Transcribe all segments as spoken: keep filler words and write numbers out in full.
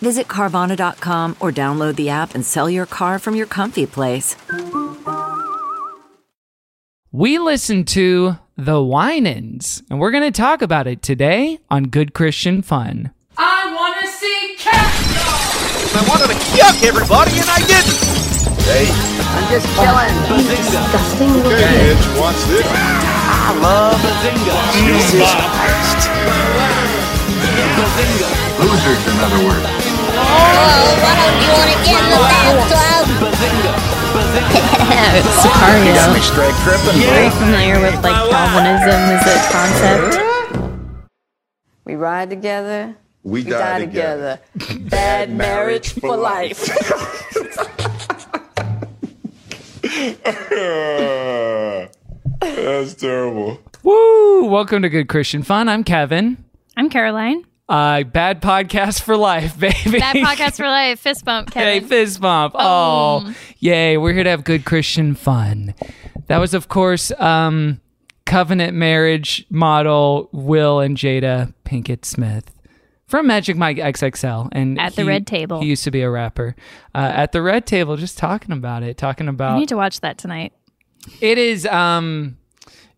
Visit Carvana dot com or download the app and sell your car from your comfy place. We listen to The Winans, and we're going to talk about it today on Good Christian Fun. I want to see cats! I wanted to yuck everybody, and I didn't! Hey, I'm just killing. He's disgusting looking. Okay, bitch, watch this. I love Bazinga. Jesus Christ. Bazinga. Losers, in other words. Oh, why don't you want to get in the bathtub? It's Sicario. You got me straight tripping. Very familiar with, like, Calvinism as a concept. We ride together. We, we die, die together. together. Bad marriage for life. That's terrible. Woo! Welcome to Good Christian Fun. I'm Kevin. I'm Caroline. Uh, bad podcast for life, baby. Bad podcast for life. Fist bump, Kevin. Hey, fist bump. Oh, um. Yay. We're here to have good Christian fun. That was, of course, um, covenant marriage model Will and Jada Pinkett Smith from Magic Mike X X L. And at he, the Red Table. He used to be a rapper. Uh, at the Red Table, just talking about it, talking about... I need to watch that tonight. It is... Um,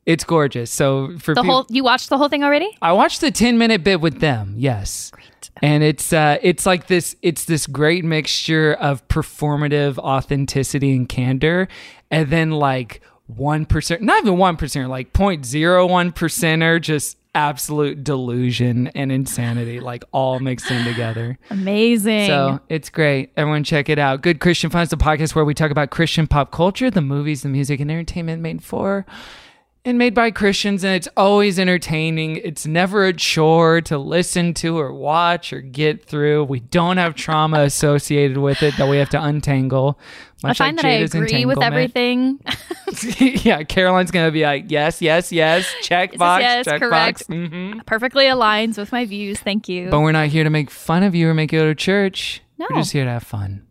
It's gorgeous. So for the peop- whole, you watched the whole thing already? I watched the ten minute bit with them. Yes. Great. And it's uh, it's like this. It's this great mixture of performative authenticity and candor, and then like one percent, not even one percent, like point zero one percenter, just absolute delusion and insanity, like all mixed in together. Amazing. So it's great. Everyone, check it out. Good Christian Fun is the podcast where we talk about Christian pop culture, the movies, the music, and entertainment made for. And made by Christians, and it's always entertaining. It's never a chore to listen to or watch or get through. We don't have trauma associated with it that we have to untangle. Much I find like that Jada's I agree with everything. Yeah, Caroline's going to be like, yes, yes, yes, check box, yes, check correct. Box. Mm-hmm. Perfectly aligns with my views, thank you. But we're not here to make fun of you or make you go to church. No. We're just here to have fun.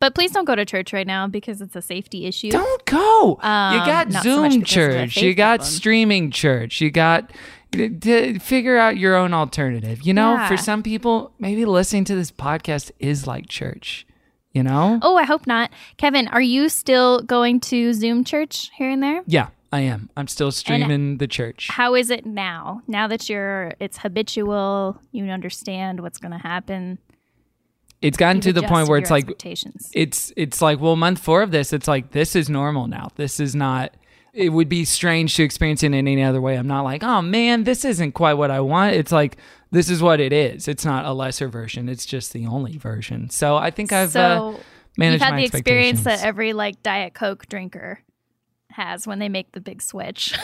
But please don't go to church right now because it's a safety issue. Don't go. Um, you got Zoom so church. You got problem. Streaming church. You got d- d- figure out your own alternative. You know, yeah. For some people, maybe listening to this podcast is like church, you know? Oh, I hope not. Kevin, are you still going to Zoom church here and there? Yeah, I am. I'm still streaming and the church. How is it now? Now that you're, it's habitual, you understand what's going to happen. It's gotten You've to the point where it's like, it's it's like, well, month four of this, it's like, this is normal now. This is not, it would be strange to experience it in any other way. I'm not like, oh man, this isn't quite what I want. It's like, this is what it is. It's not a lesser version. It's just the only version. So I think I've so uh, managed my expectations. You've had the experience that every like Diet Coke drinker has when they make the big switch.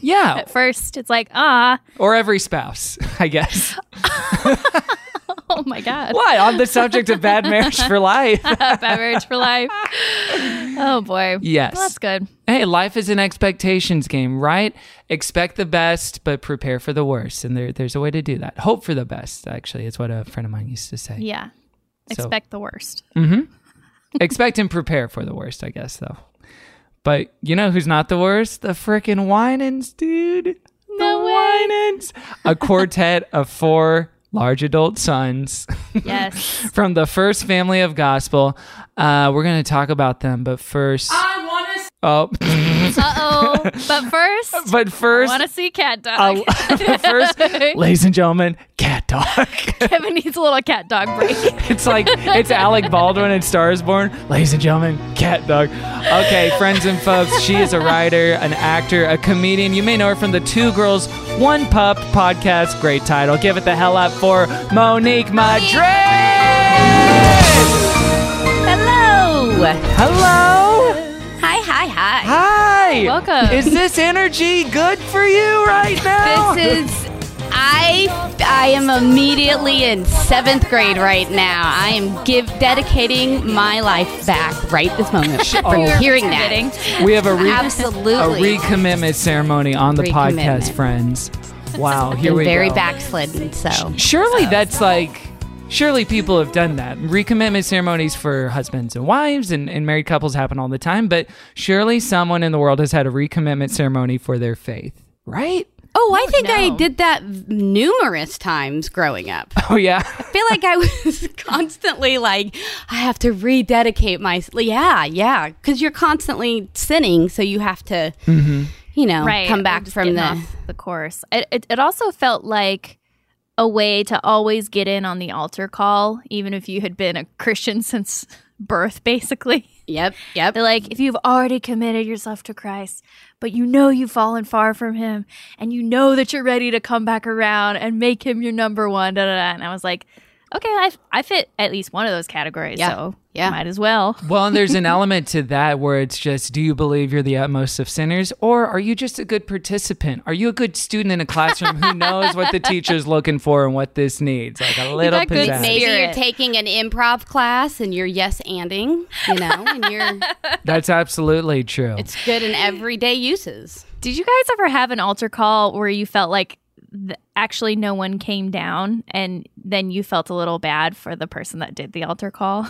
Yeah. At first it's like, ah. Or every spouse, I guess. Oh my God. Why? On the subject of bad marriage for life. Bad marriage for life. Oh boy. Yes. Well, that's good. Hey, life is an expectations game, right? Expect the best, but prepare for the worst. And there, there's a way to do that. Hope for the best, actually, is what a friend of mine used to say. Yeah. So, expect the worst. Mm-hmm. Expect and prepare for the worst, I guess, though. But you know who's not the worst? The freaking Winans, dude. The Winans. A quartet of four... large adult sons. Yes. From the first family of gospel. Uh, we're going to talk about them, but first... I want to... Oh. Uh-oh. But first... But first... I want to see Cat Dog. Uh, first, ladies and gentlemen, Cat Dog. Kevin needs a little Cat Dog break. It's like, it's Alec Baldwin in Star is Born. Ladies and gentlemen, Cat Dog. Okay, friends and folks, she is a writer, an actor, a comedian. You may know her from the Two Girls One Pup podcast. Great title. Give it the hell up for Monique Madrid. Hello. Hello. Hi, hi, hi. Hi. Welcome. Is this energy good for you right now? This is, I I am immediately in seventh grade right now. I am give dedicating my life back right this moment for oh, hearing that. We have a, re- Absolutely. a recommitment ceremony on the podcast, friends. Wow, here we very go. Very backslidden, so. Surely so. that's like... Surely people have done that. Recommitment ceremonies for husbands and wives and, and married couples happen all the time, but surely someone in the world has had a recommitment ceremony for their faith, right? Oh, I, I think know. I did that numerous times growing up. Oh, yeah? I feel like I was constantly like, I have to rededicate my... Yeah, yeah, because you're constantly sinning, so you have to, mm-hmm. you know, right. come back from the... the course. It, it, it also felt like a way to always get in on the altar call, even if you had been a Christian since birth, basically. Yep, yep. They're like, if you've already committed yourself to Christ, but you know you've fallen far from him, and you know that you're ready to come back around and make him your number one, da da da. And I was like, okay, I, I fit at least one of those categories, yeah. so yeah. might as well. Well, and there's an element to that where it's just, do you believe you're the utmost of sinners, or are you just a good participant? Are you a good student in a classroom who knows what the teacher's looking for and what this needs? Like a little pizzazz. Maybe you're taking an improv class and you're yes-anding, you know, and you're... That's absolutely true. It's good in everyday uses. Did you guys ever have an altar call where you felt like Th- actually no one came down, and then you felt a little bad for the person that did the altar call?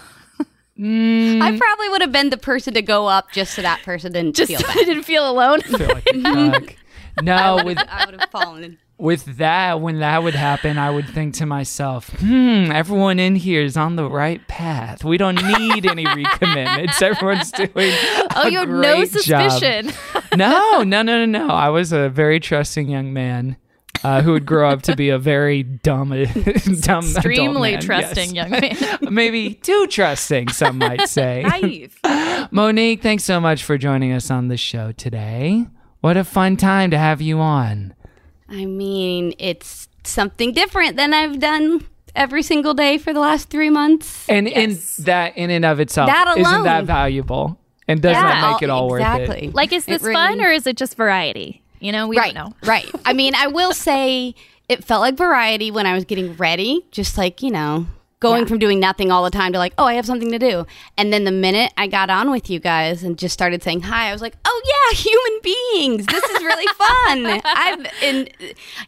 mm. I probably would have been the person to go up just so that person didn't just feel so bad. Just didn't feel alone. I feel like a duck. No, I with I would have fallen. With that, when that would happen, I would think to myself, hmm, everyone in here is on the right path. We don't need any recommitments. Everyone's doing Oh, you had no suspicion. no, no, no, no, no. I was a very trusting young man. Uh, who would grow up to be a very dumb, dumb extremely adult man, trusting yes. young man. Maybe too trusting, some might say. Naive. Monique, thanks so much for joining us on the show today. What a fun time to have you on. I mean, it's something different than I've done every single day for the last three months. And yes. in that in and of itself, that alone. Isn't that valuable? And doesn't yeah, that make it all exactly. worth it? Like, is this really fun or is it just variety? You know, we right, don't know. Right. I mean, I will say it felt like variety when I was getting ready, just like, you know, going yeah. from doing nothing all the time to like, oh, I have something to do. And then the minute I got on with you guys and just started saying hi, I was like, oh, yeah, human beings. This is really fun. I've and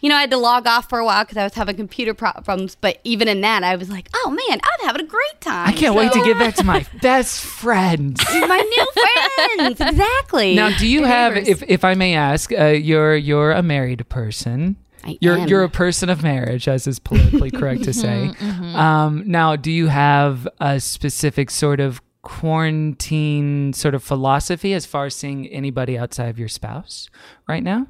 you know, I had to log off for a while because I was having computer problems. But even in that, I was like, oh, man, I'm having a great time. I can't so, wait to get back to my best friends. My new friends. Exactly. Now, do you it have, if, if I may ask, uh, you're you're a married person. I you're am. You're a person of marriage, as is politically correct to say. mm-hmm. um, now, do you have a specific sort of quarantine sort of philosophy as far as seeing anybody outside of your spouse right now?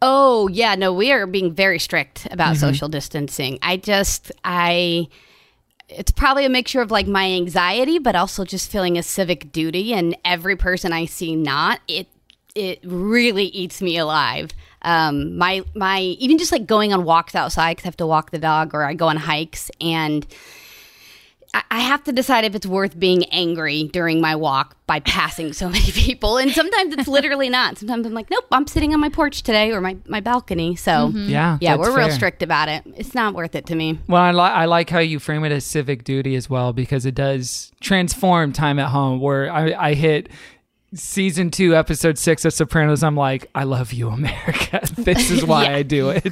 Oh, yeah. No, we are being very strict about mm-hmm. social distancing. I just, I... It's probably a mixture of like my anxiety, but also just feeling a civic duty, and every person I see not, it It really eats me alive. Um, my my even just like going on walks outside because I have to walk the dog, or I go on hikes, and I, I have to decide if it's worth being angry during my walk by passing so many people. And sometimes it's literally not. Sometimes I'm like, nope, I'm sitting on my porch today or my, my balcony. So mm-hmm. yeah, yeah, we're fair. real strict about it. It's not worth it to me. Well, I, li- I like how you frame it as civic duty as well, because it does transform time at home where I, I hit... Season two, episode six of Sopranos. I'm like, I love you, America. This is why yeah. I do it.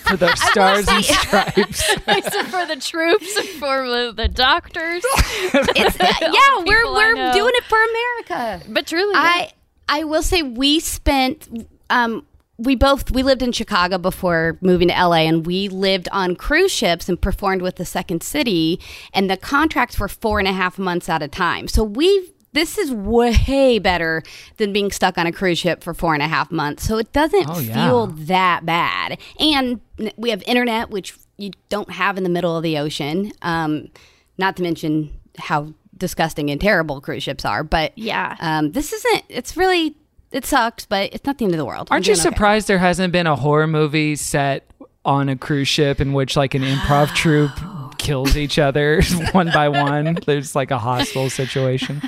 For the stars say, and stripes. Except for the troops and for the doctors. It's, yeah, we're we're doing it for America. But truly, I I will say we spent um we both we lived in Chicago before moving to L A, and we lived on cruise ships and performed with the Second City, and the contracts were four and a half months at a time. So we've. This is way better than being stuck on a cruise ship for four and a half months. So it doesn't oh, yeah. feel that bad. And we have internet, which you don't have in the middle of the ocean. Um, not to mention how disgusting and terrible cruise ships are. But yeah, um, this isn't, it's really, it sucks, but it's not the end of the world. Aren't you surprised okay. there hasn't been a horror movie set on a cruise ship in which like an improv troupe kills each other one by one. There's like a hostile situation.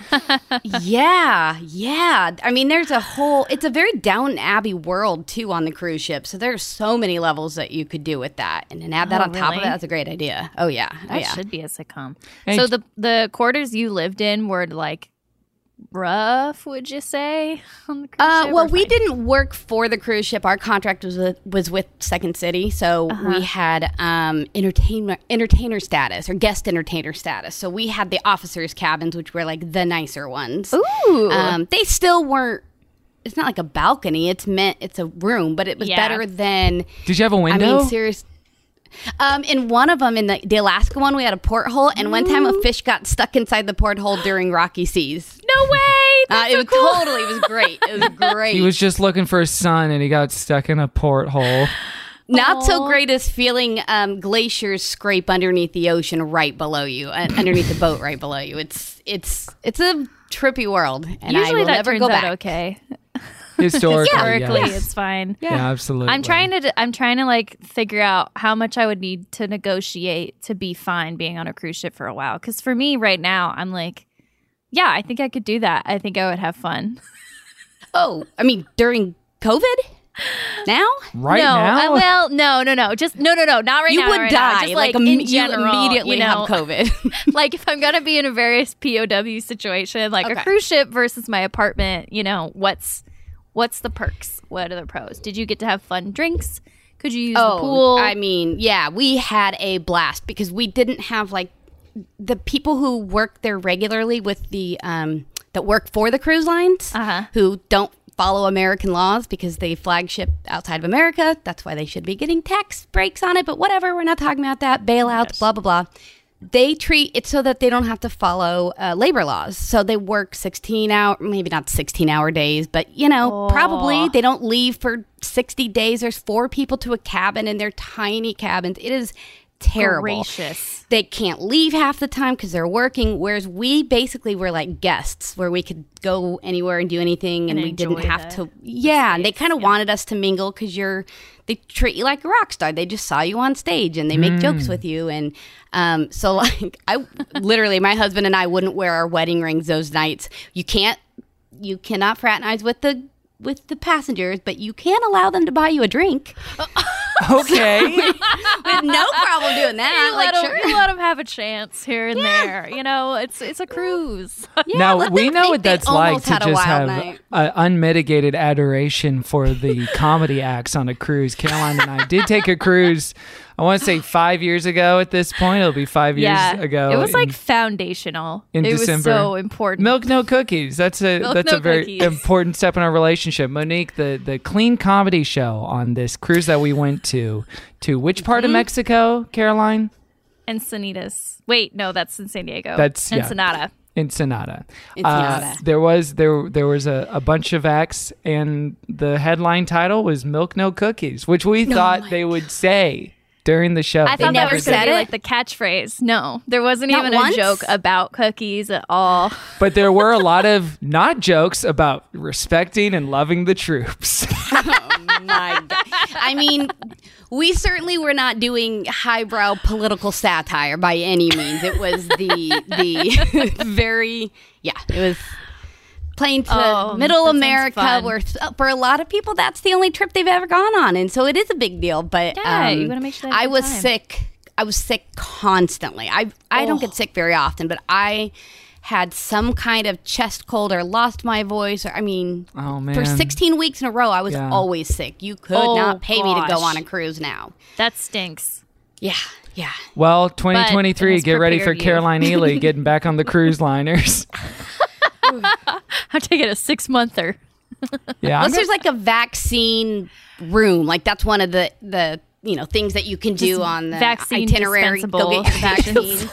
Yeah, yeah. I mean, there's a whole, it's a very Downton Abbey world too on the cruise ship. So there's so many levels that you could do with that. And then add that oh, on really? top of that, that's a great idea. Oh, yeah. Oh, that yeah. should be a sitcom. Hey, so the, the quarters you lived in were like, rough, would you say? On the cruise uh, ship well, we didn't work for the cruise ship. Our contract was with, was with Second City, so uh-huh. we had um, entertainer entertainer status or guest entertainer status. So we had the officers' cabins, which were like the nicer ones. Ooh, um, they still weren't. It's not like a balcony. It's meant it's a room, but it was yeah. better than. Did you have a window? I mean, seriously. Um, in one of them, in the, the Alaska one, we had a porthole, and one time a fish got stuck inside the porthole during rocky seas. No way! Uh, it so was cool. totally, it was great. It was great. He was just looking for a sun, and he got stuck in a porthole. Not Aww. so great as feeling um, glaciers scrape underneath the ocean right below you, uh, underneath the boat right below you. It's it's it's a trippy world, and Usually I will that never turns go back. Out okay. Historically, Historically yes. it's fine. Yeah. yeah, absolutely. I'm trying to. I'm trying to like figure out how much I would need to negotiate to be fine being on a cruise ship for a while. Because for me right now, I'm like, yeah, I think I could do that. I think I would have fun. Oh, I mean, during COVID. Now? Right no, now? Uh, well, no, no, no. Just no, no, no. Not right you now. You would right die. Just, like, like in Im- general, you immediately you know, have COVID. Like if I'm gonna be in a various P O W situation, like okay. a cruise ship versus my apartment, you know, what's What's the perks? What are the pros? Did you get to have fun drinks? Could you use oh, the pool? I mean, yeah, we had a blast because we didn't have like the people who work there regularly with the um, that work for the cruise lines uh-huh. who don't follow American laws because they flagship outside of America. That's why they should be getting tax breaks on it. But whatever, we're not talking about that. Bailouts, yes. blah, blah, blah. They treat it so that they don't have to follow uh, labor laws. So they work sixteen hour, maybe not sixteen hour days, but, you know, Aww. probably they don't leave for sixty days. There's four people to a cabin in their tiny cabins. It is terrible. Gracious. They can't leave half the time because they're working. Whereas we basically were like guests where we could go anywhere and do anything and, and we didn't have to. Yeah. And they kind of yeah. wanted us to mingle because you're. They treat you like a rock star. They just saw you on stage and they make mm. jokes with you. And um, so like I literally, my husband and I wouldn't wear our wedding rings those nights. You can't, you cannot fraternize with the with the passengers, but you can allow them to buy you a drink. Okay. So we, we have no problem doing that. You, like, let sure. them, you let them have a chance here and yeah. there. You know, it's it's a cruise. Yeah, now, we know what that's like to just have uh, unmitigated adoration for the comedy acts on a cruise. Caroline and I did take a cruise, I want to say five years ago at this point. It'll be five yeah. years ago. It was in, like foundational. In it December. was so important. Milk No Cookies. That's a Milk that's no a very cookies. important step in our relationship. Monique, the, the clean comedy show on this cruise that we went to, to which part mm-hmm. of Mexico, Caroline? Encinitas. Wait, no, that's in San Diego. That's Ensenada. Yeah. Ensenada. Ensenada. Uh, there was there there was a, a bunch of acts, and the headline title was Milk No Cookies, which we oh thought they God. would say. During the show. I thought that was going to be like the catchphrase. No, there wasn't not even once? a joke about cookies at all. But there were a lot of not jokes about respecting and loving the troops. Oh my God. I mean, we certainly were not doing highbrow political satire by any means. It was the the very, yeah, it was... Plane to oh, middle America where for a lot of people that's the only trip they've ever gone on, and so it is a big deal. But yeah, um, you want to make sure that I was time. sick I was sick constantly. I I oh. don't get sick very often, but I had some kind of chest cold or lost my voice, or I mean oh, man. for sixteen weeks in a row I was yeah. always sick. You could oh, not pay gosh. me to go on a cruise now. That stinks. Yeah. Yeah. Well, twenty twenty-three, get ready for you. Caroline Ely getting back on the cruise liners. I'm taking a six-monther. Yeah, unless there's like a vaccine room, like that's one of the the you know things that you can do on the vaccine itinerary. Go get your vaccine.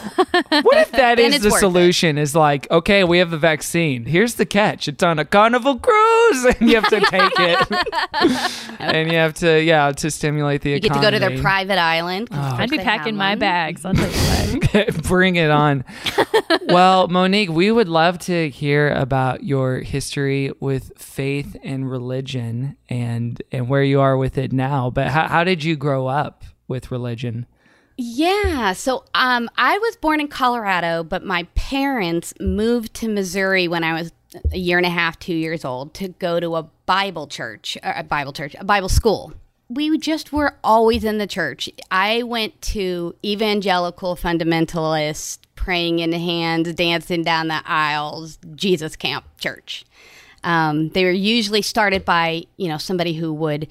What if that is the solution? It. Is like, okay, we have the vaccine. Here's the catch: it's on a Carnival cruise, and you have to take it, and you have to yeah to stimulate the you economy. You get to go to their private island. Oh. I'd be packing my bags. I'll tell you what. Bring it on. Well, Monique, we would love to hear about your history with faith and religion and and where you are with it now. But how, how did you grow up with religion? Yeah. So um, I was born in Colorado, but my parents moved to Missouri when I was a year and a half, two years old, to go to a Bible church, or a Bible church, a Bible school. We just were always in the church. I went to evangelical fundamentalist, praying in the hands, dancing down the aisles, Jesus Camp church. Um, they were usually started by, you know, somebody who would...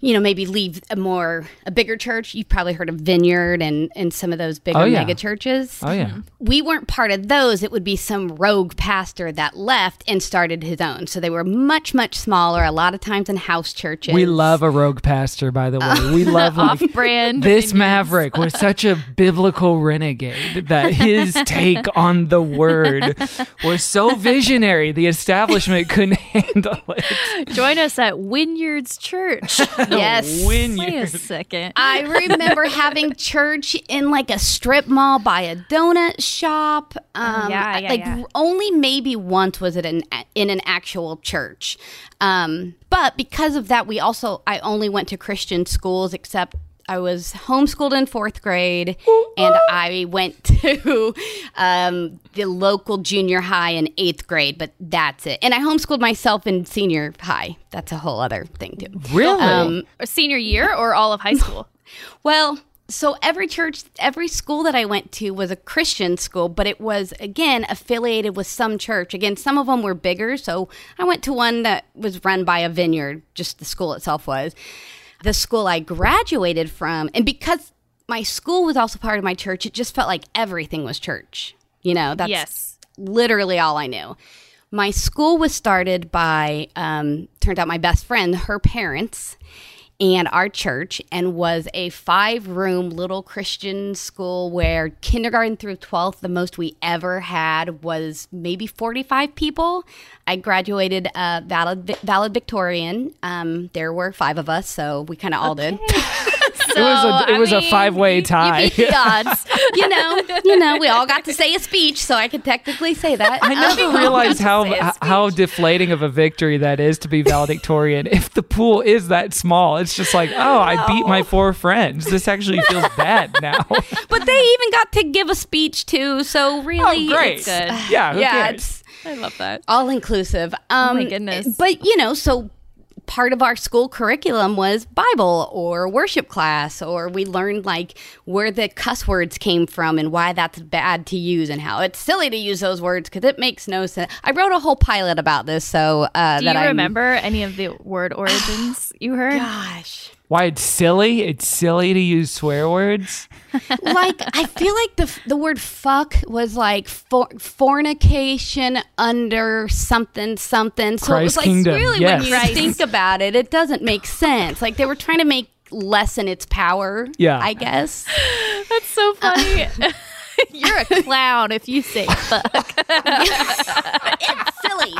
you know, maybe leave a more, a bigger church. You've probably heard of Vineyard and, and some of those bigger oh, yeah. mega churches. Oh, yeah. We weren't part of those. It would be some rogue pastor that left and started his own. So they were much, much smaller, a lot of times in house churches. We love a rogue pastor, by the way. Uh, we love off-brand. This maverick was such a biblical renegade that his take on the word was so visionary, the establishment couldn't handle it. Join us at Vineyard's Church. Yes. Vineyard. Wait a second. I remember having church in like a strip mall by a donut shop. Um, yeah, yeah, like yeah. only maybe once was it in, in an actual church. Um, but because of that, we also, I only went to Christian schools, except I was homeschooled in fourth grade, and I went to um, the local junior high in eighth grade, but that's it. And I homeschooled myself in senior high. That's a whole other thing, too. Really? Um, senior year or all of high school? Well, so every church, every school that I went to was a Christian school, but it was, again, affiliated with some church. Again, some of them were bigger, so I went to one that was run by a Vineyard, just the school itself was. The school I graduated from, and because my school was also part of my church, it just felt like everything was church. You know, that's yes. literally all I knew. My school was started by, um, turned out my best friend, her parents, and our church, and was a five-room little Christian school where kindergarten through twelfth, the most we ever had was maybe forty-five people. I graduated uh, valid, valedictorian. Um, there were five of us, so we kind of all okay. did. So, it was a, it was I mean, a five-way tie. You beat the odds. you know, you know, we all got to say a speech, so I could technically say that. I never um, realized how how deflating of a victory that is to be valedictorian. If the pool is that small, it's just like, oh, I beat my four friends. This actually feels bad now. But they even got to give a speech too, so really, oh, great. It's good. Yeah, who yeah, cares? It's, I love that. All inclusive. Um, oh my goodness. But you know, so. Part of our school curriculum was Bible or worship class, or we learned like where the cuss words came from and why that's bad to use and how it's silly to use those words because it makes no sense. I wrote a whole pilot about this. So, uh, do that you I'm, remember any of the word origins you heard? Gosh. Why it's silly? It's silly to use swear words. Like I feel like the the word "fuck" was like for, fornication under something something. So Christ it was like Kingdom. Really yes. when you right. think about it, it doesn't make sense. Like they were trying to make lessen its power. Yeah, I guess that's so funny. Uh, You're a clown if you say "fuck." It's silly.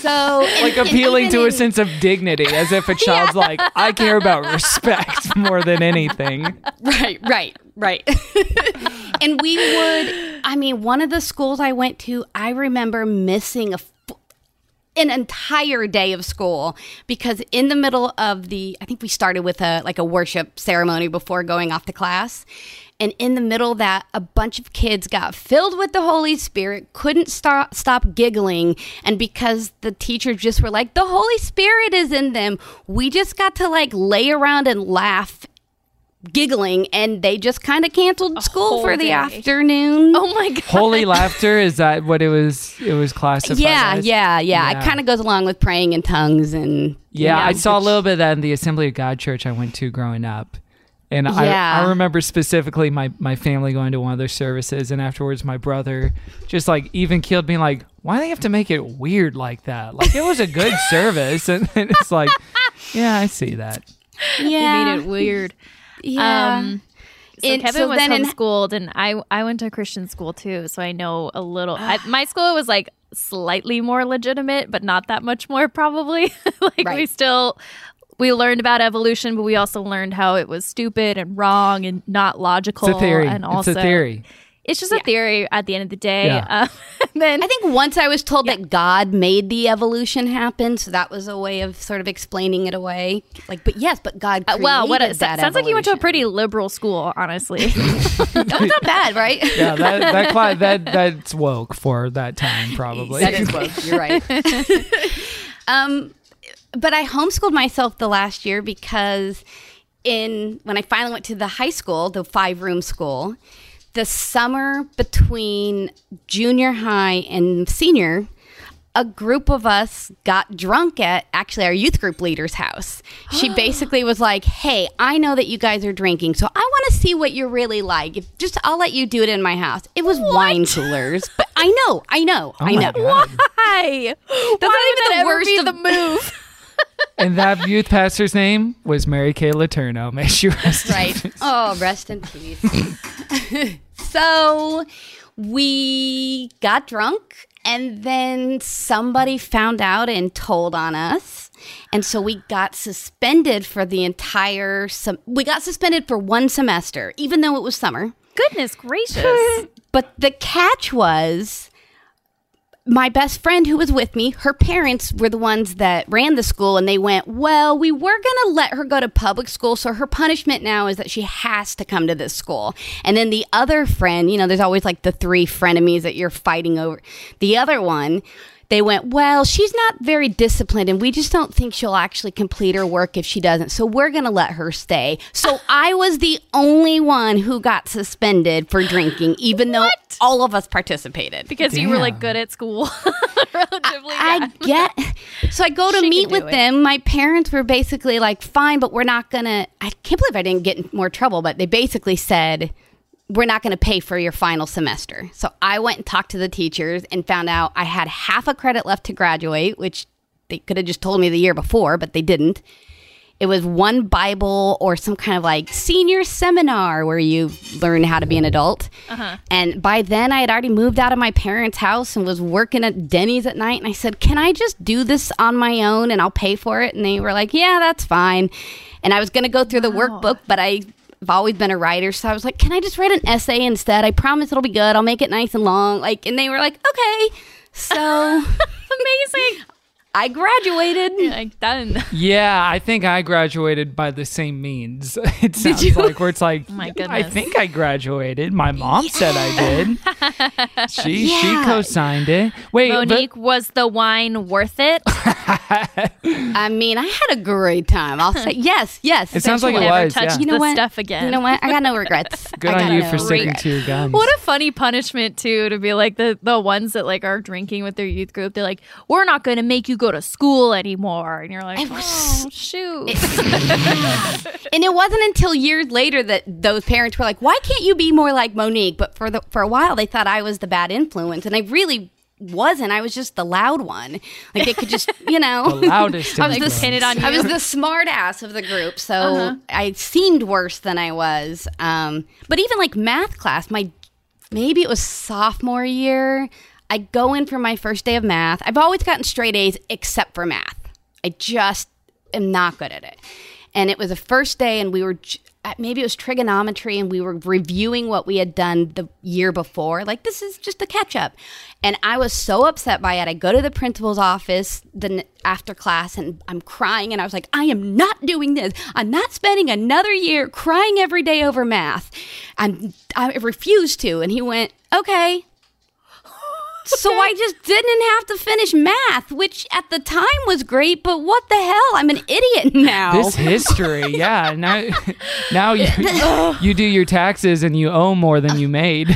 So like appealing to a sense of dignity, as if a child's yeah. like, I care about respect more than anything. Right, right, right. And we would, I mean, one of the schools I went to, I remember missing a, an entire day of school because in the middle of the, I think we started with a like a worship ceremony before going off to class. And in the middle of that, a bunch of kids got filled with the Holy Spirit, couldn't stop, stop giggling. And because the teachers just were like, the Holy Spirit is in them, we just got to like lay around and laugh, giggling. And they just kind of canceled a school for the day. Afternoon. Oh, my God. Holy laughter? Is that what it was It was classified yeah, as? Yeah, yeah, yeah. It kind of goes along with praying in tongues. and Yeah, you know, I saw which, a little bit of that in the Assembly of God church I went to growing up. And yeah. I, I remember specifically my, my family going to one of their services, and afterwards my brother just like even killed me like, why do they have to make it weird like that? Like it was a good service. And, and it's like, yeah, I see that. Yeah. They made it weird. Yeah. Um, so it, Kevin so was homeschooled in- and I, I went to Christian school too. So I know a little, I, my school was like slightly more legitimate, but not that much more probably. Like right. we still... We learned about evolution, but we also learned how it was stupid and wrong and not logical. It's a theory. And also, it's a theory. It's just yeah. a theory at the end of the day. Yeah. Uh, And then I think once I was told yeah. that God made the evolution happen, so that was a way of sort of explaining it away. Like, but yes, but God created uh, wow, what a, that sounds evolution. Like you went to a pretty liberal school, honestly. That's not bad, right? Yeah, that that, class, that that's woke for that time, probably. That is woke. You're right. um, but I homeschooled myself the last year because in when I finally went to the high school, the five-room school, the summer between junior high and senior, a group of us got drunk at actually our youth group leader's house. She basically was like, hey, I know that you guys are drinking, so I want to see what you're really like. If just I'll let you do it in my house. It was what? Wine coolers. But I know, I know, oh I know. Why? That's Why not even the worst of the move. And that youth pastor's name was Mary Kay Letourneau. May she rest right. in peace. Oh, rest in peace. So we got drunk, and then somebody found out and told on us. And so we got suspended for the entire sem- – we got suspended for one semester, even though it was summer. Goodness gracious. But the catch was – my best friend who was with me, her parents were the ones that ran the school, and they went, well, we were going to let her go to public school, so her punishment now is that she has to come to this school. And then the other friend, you know, there's always like the three frenemies that you're fighting over. The other one, they went, well, she's not very disciplined, and we just don't think she'll actually complete her work if she doesn't, so we're going to let her stay. So I was the only one who got suspended for drinking, even though what? all of us participated. Because Damn. you were, like, good at school. Relatively, I, yeah. I get... So I go to she meet with it. them. My parents were basically like, fine, but we're not going to... I can't believe I didn't get in more trouble, but they basically said... we're not going to pay for your final semester. So I went and talked to the teachers and found out I had half a credit left to graduate, which they could have just told me the year before, but they didn't. It was one Bible or some kind of like senior seminar where you learn how to be an adult. Uh-huh. And by then I had already moved out of my parents' house and was working at Denny's at night. And I said, can I just do this on my own and I'll pay for it? And they were like, yeah, that's fine. And I was going to go through the wow. workbook, but I... I've always been a writer, so I was like, can I just write an essay instead? I promise it'll be good. I'll make it nice and long. Like, and they were like, okay. So amazing. I graduated. You're like, done. Yeah, I think I graduated by the same means. It sounds did you? like where it's like, oh my goodness. I think I graduated. My mom yeah. said I did. She yeah. she co-signed it. Wait, Monique, but- was the wine worth it? I mean, I had a great time. I'll say yes, yes. It sounds like it was. Touched yeah. you know the what? Stuff again. You know what? I got no regrets. Good on you no for sticking regrets. to your guns. What a funny punishment too, to be like the the ones that like are drinking with their youth group. They're like, we're not going to make you go to school anymore, and you're like, it was, oh shoot. It, and it wasn't until years later that those parents were like, why can't you be more like Monique? But for the for a while, they thought I was the bad influence, and I really. wasn't. I was just the loud one. Like they could just, you know. The loudest. I was the pin it on you. I was the smart ass of the group. So uh-huh. I seemed worse than I was. Um, but even like math class, my maybe it was sophomore year. I go in for my first day of math. I've always gotten straight A's except for math. I just am not good at it. And it was the first day and we were... J- maybe it was trigonometry and we were reviewing what we had done the year before. Like, this is just a catch up. And I was so upset by it. I go to the principal's office the, after class and I'm crying. And I was like, I am not doing this. I'm not spending another year crying every day over math. I'm, I refuse to. And he went, okay. So I just didn't have to finish math, which at the time was great, but what the hell? I'm an idiot now. This history, yeah. Now now you, you do your taxes and you owe more than you made.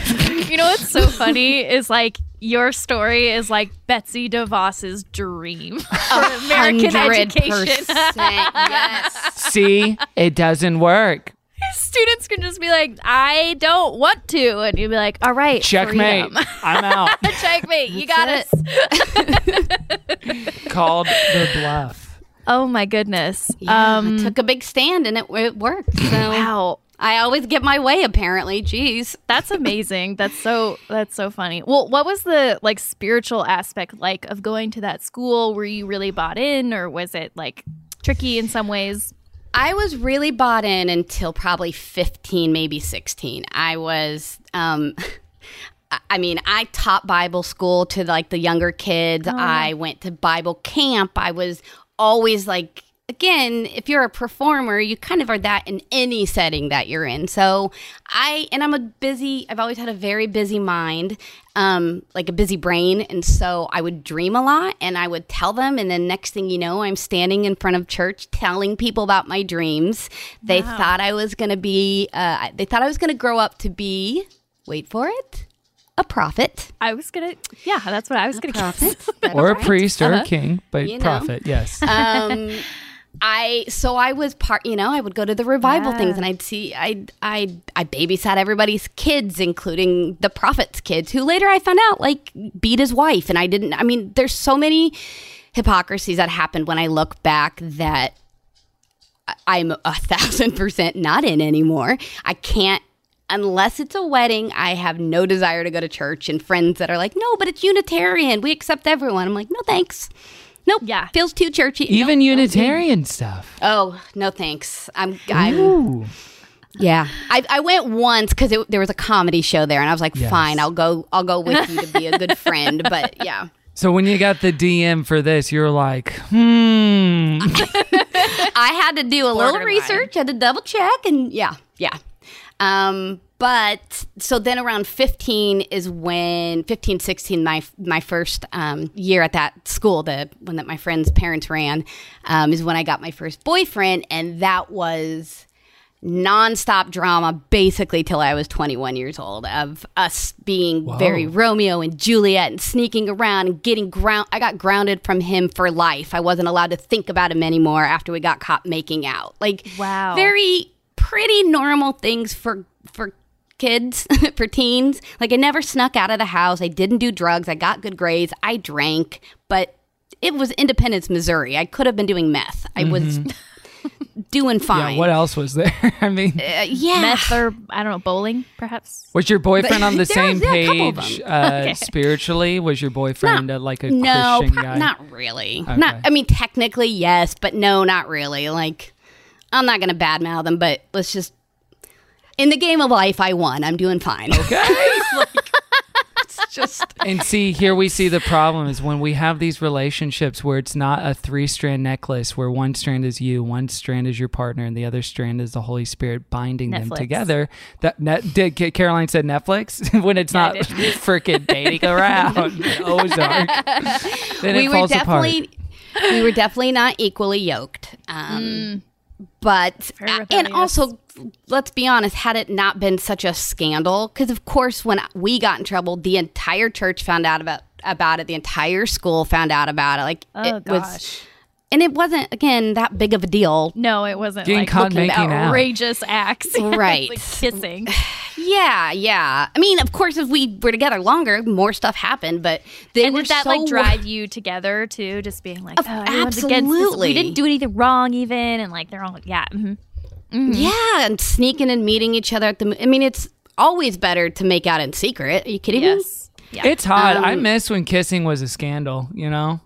You know what's so funny is like your story is like Betsy DeVos's dream of American education. Yes. See, it doesn't work. Students can just be like, I don't want to. And you'd be like, all right. Checkmate. Freedom. I'm out. Checkmate. You That's got it. us. Called the bluff. Oh, my goodness. Yeah, um, I took a big stand and it, it worked. So. Wow. I always get my way, apparently. Jeez. That's amazing. That's so that's so funny. Well, what was the like spiritual aspect like of going to that school? Were you really bought in or was it like tricky in some ways? I was really bought in until probably fifteen, maybe sixteen. I was, um, I mean, I taught Bible school to like the younger kids. Oh. I went to Bible camp. I was always like, again, if you're a performer, you kind of are that in any setting that you're in. So I, and I'm a busy, I've always had a very busy mind, um, like a busy brain. And so I would dream a lot and I would tell them. And then next thing you know, I'm standing in front of church telling people about my dreams. They wow. thought I was going to be, uh, they thought I was going to grow up to be, wait for it, a prophet. I was going to, yeah, that's what I was going to prophet. Or a priest or uh-huh. a king, but you prophet, know. Yes. Um, I, so I was part, you know, I would go to the revival yeah. things and I'd see, I, I, I babysat everybody's kids, including the prophet's kids, who later I found out, like, beat his wife. And I didn't, I mean, there's so many hypocrisies that happened when I look back that I'm a thousand percent not in anymore. I can't. Unless it's a wedding, I have no desire to go to church. And friends that are like, no, but it's Unitarian, we accept everyone. I'm like, no, thanks. Nope. Yeah. Feels too churchy. Even nope, Unitarian nope. stuff. Oh, no, thanks. I'm. I'm Ooh. Yeah. I, I went once because there was a comedy show there, and I was like, yes. fine, I'll go. I'll go with you to be a good friend. But yeah. So when you got the D M for this, you were like, hmm. I had to do a Borderline. little research, had to double check, and yeah, yeah. Um, but so then around fifteen is when fifteen, sixteen, my, my first, um, year at that school, the one that my friend's parents ran, um, is when I got my first boyfriend, and that was nonstop drama basically till I was twenty-one years old, of us being Whoa. very Romeo and Juliet and sneaking around and getting ground. I got grounded from him for life. I wasn't allowed to think about him anymore after we got caught making out. Like, wow, very pretty normal things for for kids, for teens. Like, I never snuck out of the house. I didn't do drugs. I got good grades. I drank, but it was Independence, Missouri. I could have been doing meth. I mm-hmm. was doing fine. Yeah, what else was there? I mean, uh, yeah, meth or, I don't know, bowling, perhaps. Was your boyfriend on the same was, yeah, page uh, okay. spiritually? Was your boyfriend not, uh, like a no, Christian guy? No, not really. Okay. Not. I mean, technically, yes, but no, not really. Like, I'm not going to badmouth them, but let's just, in the game of life, I won. I'm doing fine. Okay. Like, it's just. And see, here we see the problem is when we have these relationships where it's not a three-strand necklace, where one strand is you, one strand is your partner, and the other strand is the Holy Spirit binding Netflix. them together. That net, did, Caroline said Netflix? When it's yeah, not freaking dating around. Ozark. Then we it were falls apart. We were definitely not equally yoked. Um mm. But, and also, let's be honest, had it not been such a scandal, because of course, when we got in trouble, the entire church found out about, about it. The entire school found out about it. Like, oh, it gosh. was, and it wasn't, again, that big of a deal. No, it wasn't. Getting like caught making outrageous out. acts. Right. Like kissing. Yeah, yeah. I mean, of course, if we were together longer, more stuff happened, but they and were did that, so like, drive you together, too? Just being like, oh, absolutely. Against we didn't do anything wrong, even, and, like, they're all, like, yeah. Mm-hmm. Mm-hmm. Yeah, and sneaking and meeting each other at the, I mean, it's always better to make out in secret. Are you kidding yes. me? Yeah. It's hot. Um, I miss when kissing was a scandal, you know?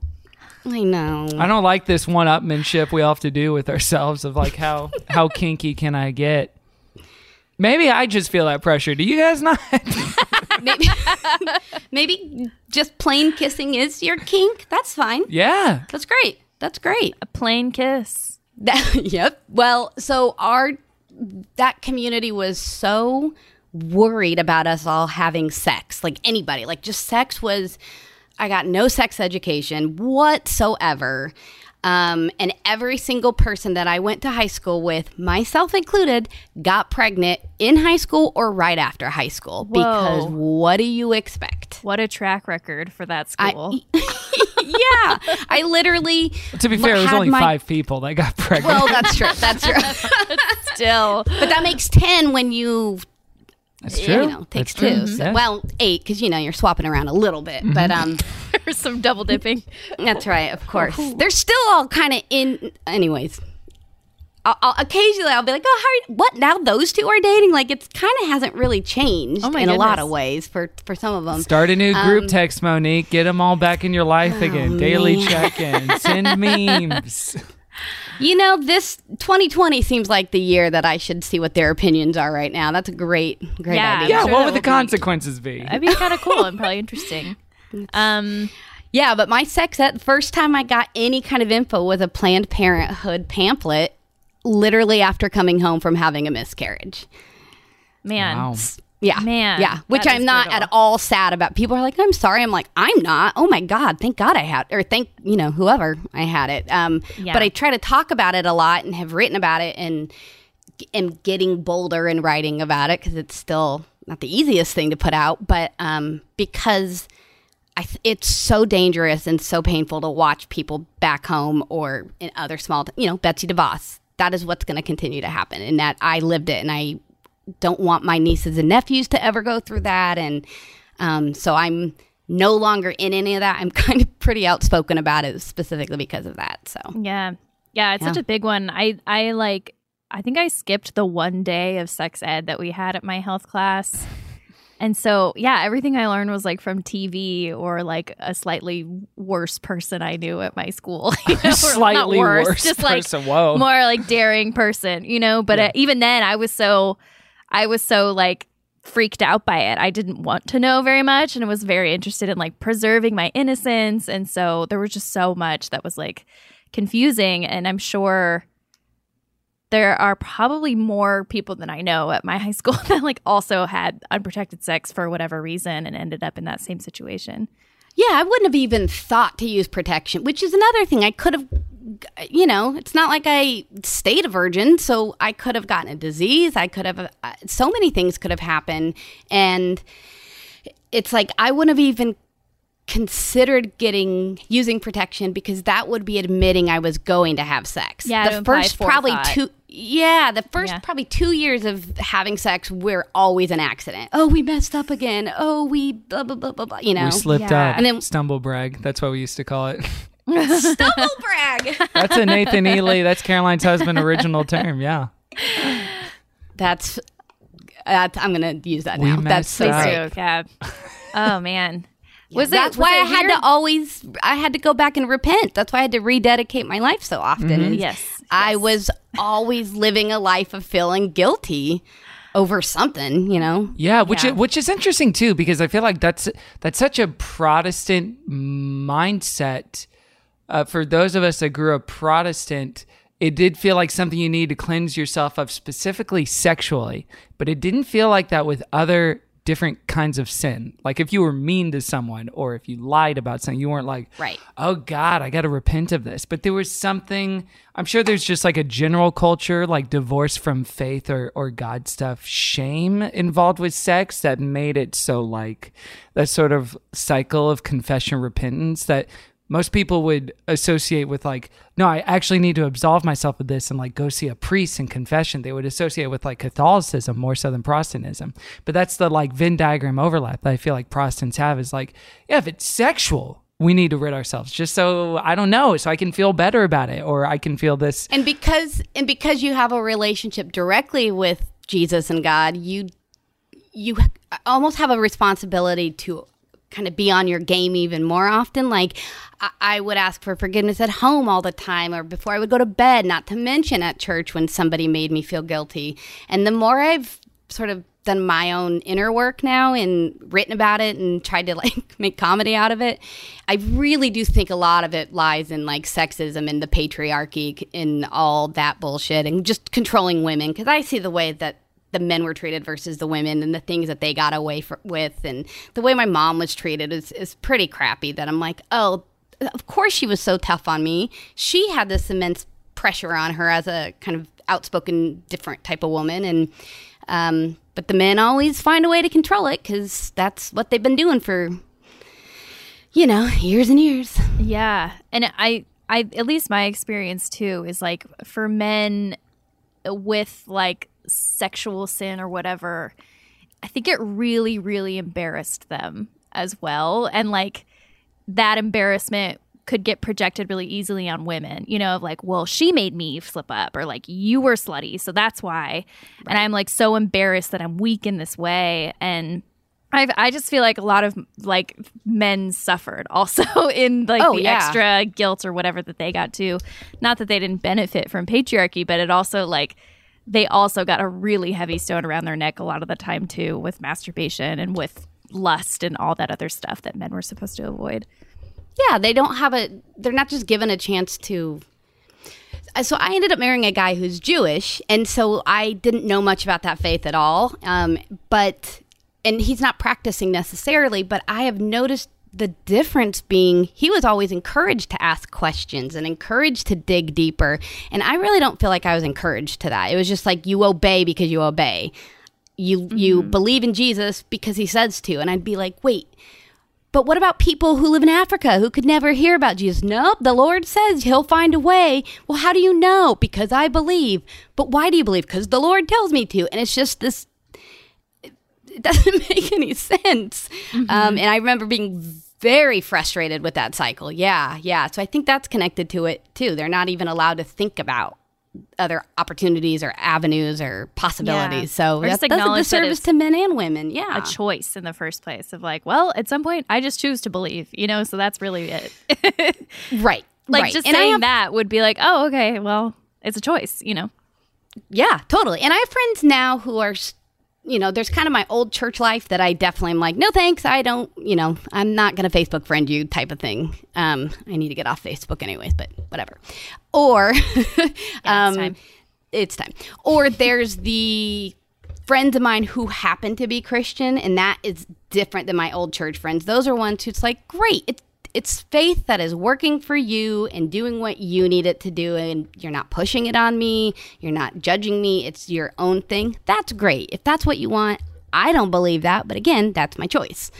I know. I don't like this one-upmanship we all have to do with ourselves of, like, how, how kinky can I get? Maybe I just feel that pressure. Do you guys not? maybe, maybe just plain kissing is your kink. That's fine. Yeah. That's great. That's great. A plain kiss. That, yep. Well, so our that community was so worried about us all having sex. Like anybody. Like just sex was, I got no sex education whatsoever. Um, and every single person that I went to high school with, myself included, got pregnant in high school or right after high school. Whoa. Because what do you expect? What a track record for that school. I, yeah. I literally To be fair, it was only my, five people that got pregnant. Well, that's true. That's true. Still. But that makes ten when you... That's true. You know, takes That's two. True. So, yeah. Well, eight, because, you know, you're swapping around a little bit. Mm-hmm. But um, there's some double dipping. That's right, of course. Ooh. They're still all kind of in... Anyways, I'll, I'll, occasionally I'll be like, oh, how are you, what, now those two are dating? Like, it kind of hasn't really changed oh in goodness. a lot of ways for, for some of them. Start a new group um, text, Monique. Get them all back in your life oh again. Man. Daily check-in. Send memes. You know, this twenty twenty seems like the year that I should see what their opinions are right now. That's a great, great yeah, idea. Yeah, sure what would the consequences be? be? That'd be kind of cool and probably interesting. Um, yeah, but my sex ed, first time I got any kind of info was a Planned Parenthood pamphlet, literally after coming home from having a miscarriage. Man. Wow. Yeah. Man. Yeah. Which I'm not brutal. At all sad about. People are like, I'm sorry. I'm like, I'm not. Oh my God. Thank God I had, or thank, you know, whoever I had it. Um, yeah. But I try to talk about it a lot and have written about it and am getting bolder in writing about it because it's still not the easiest thing to put out. But um, because I th- it's so dangerous and so painful to watch people back home or in other small, t- you know, Betsy DeVos. That is what's going to continue to happen. And that I lived it and I don't want my nieces and nephews to ever go through that. And um, so I'm no longer in any of that. I'm kind of pretty outspoken about it specifically because of that. So, yeah. Yeah. It's yeah. such a big one. I, I like, I think I skipped the one day of sex ed that we had at my health class. And so, yeah, everything I learned was like from T V or like a slightly worse person I knew at my school. You know? Slightly worse, worse, just like person. Whoa. More like daring person, you know, but yeah. uh, even then I was so, I was so like freaked out by it. I didn't want to know very much and was very interested in like preserving my innocence. And so there was just so much that was like confusing. And I'm sure there are probably more people than I know at my high school that like also had unprotected sex for whatever reason and ended up in that same situation. Yeah, I wouldn't have even thought to use protection, which is another thing. I could have, you know, it's not like I stayed a virgin, so I could have gotten a disease. I could have, uh, so many things could have happened. And it's like, I wouldn't have even considered getting, using protection because that would be admitting I was going to have sex. Yeah, the first probably two, yeah, the first yeah. probably two years of having sex, we're always an accident. Oh, we messed up again. Oh, we blah, blah, blah, blah, blah, you know. We slipped yeah. up. And then, stumble brag. That's what we used to call it. Stumble brag. That's a Nathan Eley. That's Caroline's husband original term. Yeah. That's, that's I'm going to use that we now. That's so great. Yeah. Oh, man. Yeah, was that's it, was why I had weird? to always, I had to go back and repent. That's why I had to rededicate my life so often. Mm-hmm. Yes, I yes. was always living a life of feeling guilty over something, you know? Yeah, which yeah. Is, which is interesting too, because I feel like that's that's such a Protestant mindset. Uh, for those of us that grew up Protestant, it did feel like something you need to cleanse yourself of, specifically sexually, but it didn't feel like that with other different kinds of sin. Like if you were mean to someone or if you lied about something, you weren't like, right. oh God, I got to repent of this. But there was something, I'm sure there's just like a general culture, like divorce from faith or, or God stuff, shame involved with sex that made it so like that sort of cycle of confession, repentance that most people would associate with like, no, I actually need to absolve myself of this and like go see a priest and confession. They would associate with like Catholicism more so than Protestantism. But that's the like Venn diagram overlap that I feel like Protestants have is like, yeah, if it's sexual, we need to rid ourselves just so, I don't know, so I can feel better about it or I can feel this. And because and because you have a relationship directly with Jesus and God, you you almost have a responsibility to kind of be on your game even more often. Like I-, I would ask for forgiveness at home all the time or before I would go to bed, not to mention at church when somebody made me feel guilty. And the more I've sort of done my own inner work now and written about it and tried to like make comedy out of it, I really do think a lot of it lies in like sexism and the patriarchy and all that bullshit and just controlling women. Because I see the way that the men were treated versus the women and the things that they got away for, with. And the way my mom was treated is, is pretty crappy that I'm like, oh, of course she was so tough on me. She had this immense pressure on her as a kind of outspoken, different type of woman. And um, but the men always find a way to control it because that's what they've been doing for, you know, years and years. Yeah. And I, I at least my experience, too, is like for men with like sexual sin or whatever, I think it really, really embarrassed them as well. And like that embarrassment could get projected really easily on women, you know, of like, well, she made me slip up or like you were slutty, so that's why. Right. And I'm like so embarrassed that I'm weak in this way. And I I just feel like a lot of like men suffered also in like oh, the yeah. extra guilt or whatever that they got too. Not that they didn't benefit from patriarchy, but it also like they also got a really heavy stone around their neck a lot of the time too, with masturbation and with lust and all that other stuff that men were supposed to avoid. Yeah, they don't have a they're not just given a chance to. So I ended up marrying a guy who's Jewish, and so I didn't know much about that faith at all. Um, but and he's not practicing necessarily, but I have noticed the difference being he was always encouraged to ask questions and encouraged to dig deeper. And I really don't feel like I was encouraged to that. It was just like you obey because you obey. You mm-hmm. you believe in Jesus because he says to. And I'd be like, wait. But what about people who live in Africa who could never hear about Jesus? Nope, the Lord says he'll find a way. Well, how do you know? Because I believe. But why do you believe? Because the Lord tells me to. And it's just this, it doesn't make any sense. Mm-hmm. Um, and I remember being very frustrated with that cycle. Yeah, yeah. So I think that's connected to it too. They're not even allowed to think about other opportunities or avenues or possibilities. Yeah. So that's a disservice to men and women. Yeah. A choice in the first place of like, well, at some point I just choose to believe, you know, so that's really it. Right. Like right. just and saying have, that would be like, oh, okay, well, it's a choice, you know? Yeah, totally. And I have friends now who are, you know, there's kind of my old church life that I definitely am like, no, thanks. I don't, you know, I'm not going to Facebook friend you type of thing. Um, I need to get off Facebook anyways, but whatever. Or yeah, um, it's time. It's time. Or there's the friends of mine who happen to be Christian, and that is different than my old church friends. Those are ones who's like, great. It's, it's faith that is working for you and doing what you need it to do, and you're not pushing it on me. You're not judging me. It's your own thing. That's great. If that's what you want, I don't believe that. But again, that's my choice.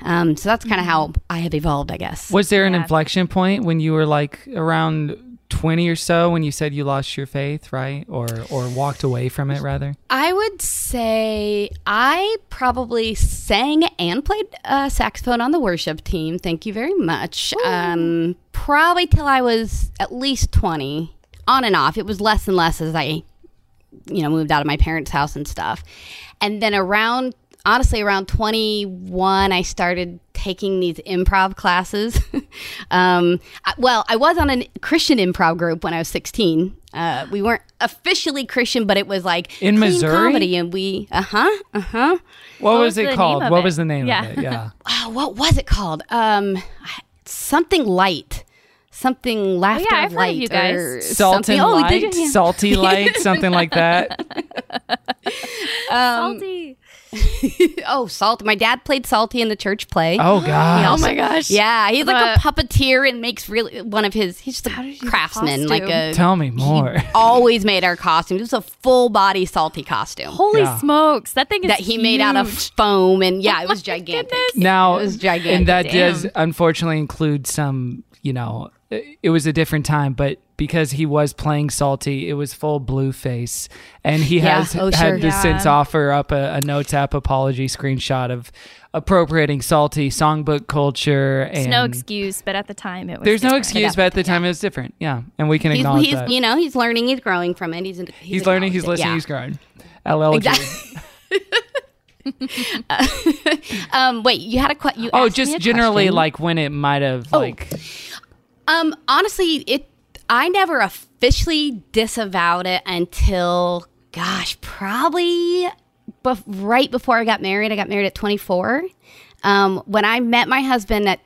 Um, so that's kind of how I have evolved, I guess. Was there an yeah. inflection point when you were like around twenty or so when you said you lost your faith, right? Or or walked away from it, rather? I would say I probably sang and played uh, saxophone on the worship team. Thank you very much. Um, probably till I was at least twenty, on and off. It was less and less as I, you know, moved out of my parents' house and stuff. And then around Honestly, around twenty-one, I started taking these improv classes. um, I, well, I was on a Christian improv group when I was sixteen. Uh, we weren't officially Christian, but it was like in Missouri comedy, and we uh huh uh huh. What, what was, was it called? What it? was the name yeah. of it? Yeah. Oh, what was it called? Um, something light. Something laughter oh, yeah, I've light heard of you guys. Or salt and oh, light, yeah. salty light, something like that. um, salty. oh, Salt. My dad played Salty in the church play. Oh, gosh. Also, oh, my gosh. Yeah. He's like uh, a puppeteer and makes really one of his, he's just a craftsman. Like a, Tell me more. He always made our costume. It was a full body Salty costume. Holy yeah. smokes. That thing is That he huge. made out of foam. And yeah, oh, it was gigantic. Goodness. Now, it was gigantic. And that Damn. does unfortunately include some, you know, it, it was a different time, but because he was playing Salty, it was full blue face. And he yeah. has oh, had sure. to yeah. since offer up a, a notes app apology screenshot of appropriating Salty songbook culture. And there's no excuse, but at the time it was There's different. no excuse, but at the time yeah. it was different. Yeah. And we can he's, acknowledge he's, that. You know, he's learning, he's growing from it. He's, he's, he's learning, he's listening, yeah. he's growing. L L G. Exactly. uh, um, wait, you had a, qu- you oh, asked me a question. Oh, just generally like when it might have oh. like. Um, honestly, it, I never officially disavowed it until, gosh, probably bef- right before I got married. I got married at twenty-four. Um, when I met my husband, at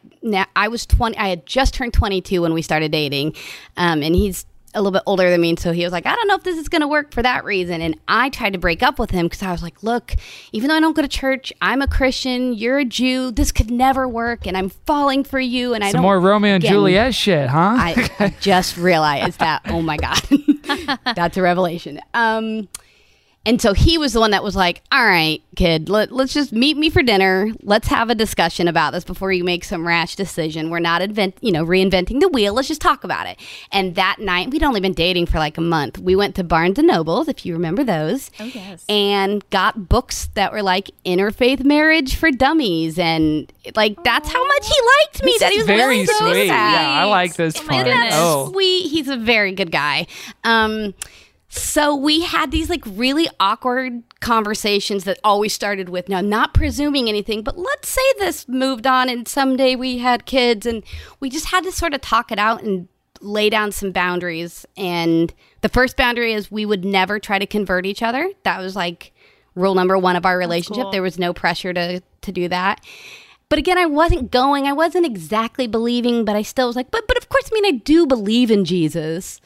I was twenty. I had just turned twenty-two when we started dating, um, and he's a little bit older than me. And so he was like, I don't know if this is going to work for that reason. And I tried to break up with him because I was like, look, even though I don't go to church, I'm a Christian, you're a Jew, this could never work. And I'm falling for you. And Some I don't more Romeo again, and Juliet shit, huh? I, I just realized that. Oh my God. That's a revelation. Um, and so he was the one that was like, all right, kid, let, let's just meet me for dinner. Let's have a discussion about this before you make some rash decision. We're not invent, you know, reinventing the wheel. Let's just talk about it. And that night, we'd only been dating for like a month. We went to Barnes and Noble's, if you remember those. Oh, yes. And got books that were like Interfaith Marriage for Dummies. And like, Aww. that's how much he liked me. This that he was very so sweet. Sad. Yeah, I like this part. Oh, sweet. He's a very good guy. Um, So we had these like really awkward conversations that always started with, now, not presuming anything, but let's say this moved on and someday we had kids, and we just had to sort of talk it out and lay down some boundaries. And the first boundary is we would never try to convert each other. That was like rule number one of our relationship. Cool. There was no pressure to to do that. But again, I wasn't going, I wasn't exactly believing, but I still was like, but but of course, I mean, I do believe in Jesus.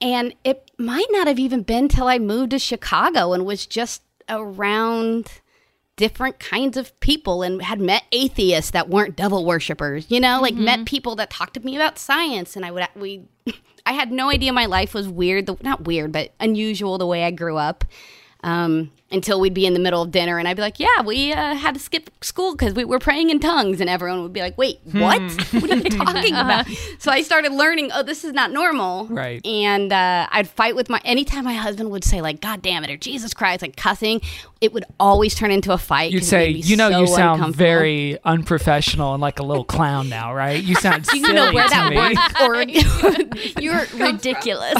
And it might not have even been till I moved to Chicago and was just around different kinds of people and had met atheists that weren't devil worshipers, you know, like mm-hmm. met people that talked to me about science. And I would, we, I had no idea my life was weird, the, not weird, but unusual the way I grew up um, until we'd be in the middle of dinner and I'd be like, yeah, we uh, had to skip school because we were praying in tongues. And everyone would be like, wait, what? Hmm. What are you talking about? So I started learning, oh, this is not normal. Right. And uh, I'd fight with my, anytime my husband would say like, God damn it, or Jesus Christ, like cussing, it would always turn into a fight. You'd say, you know, so you sound very unprofessional and like a little clown now, right? You sound silly you know where to that me. Or, you're ridiculous.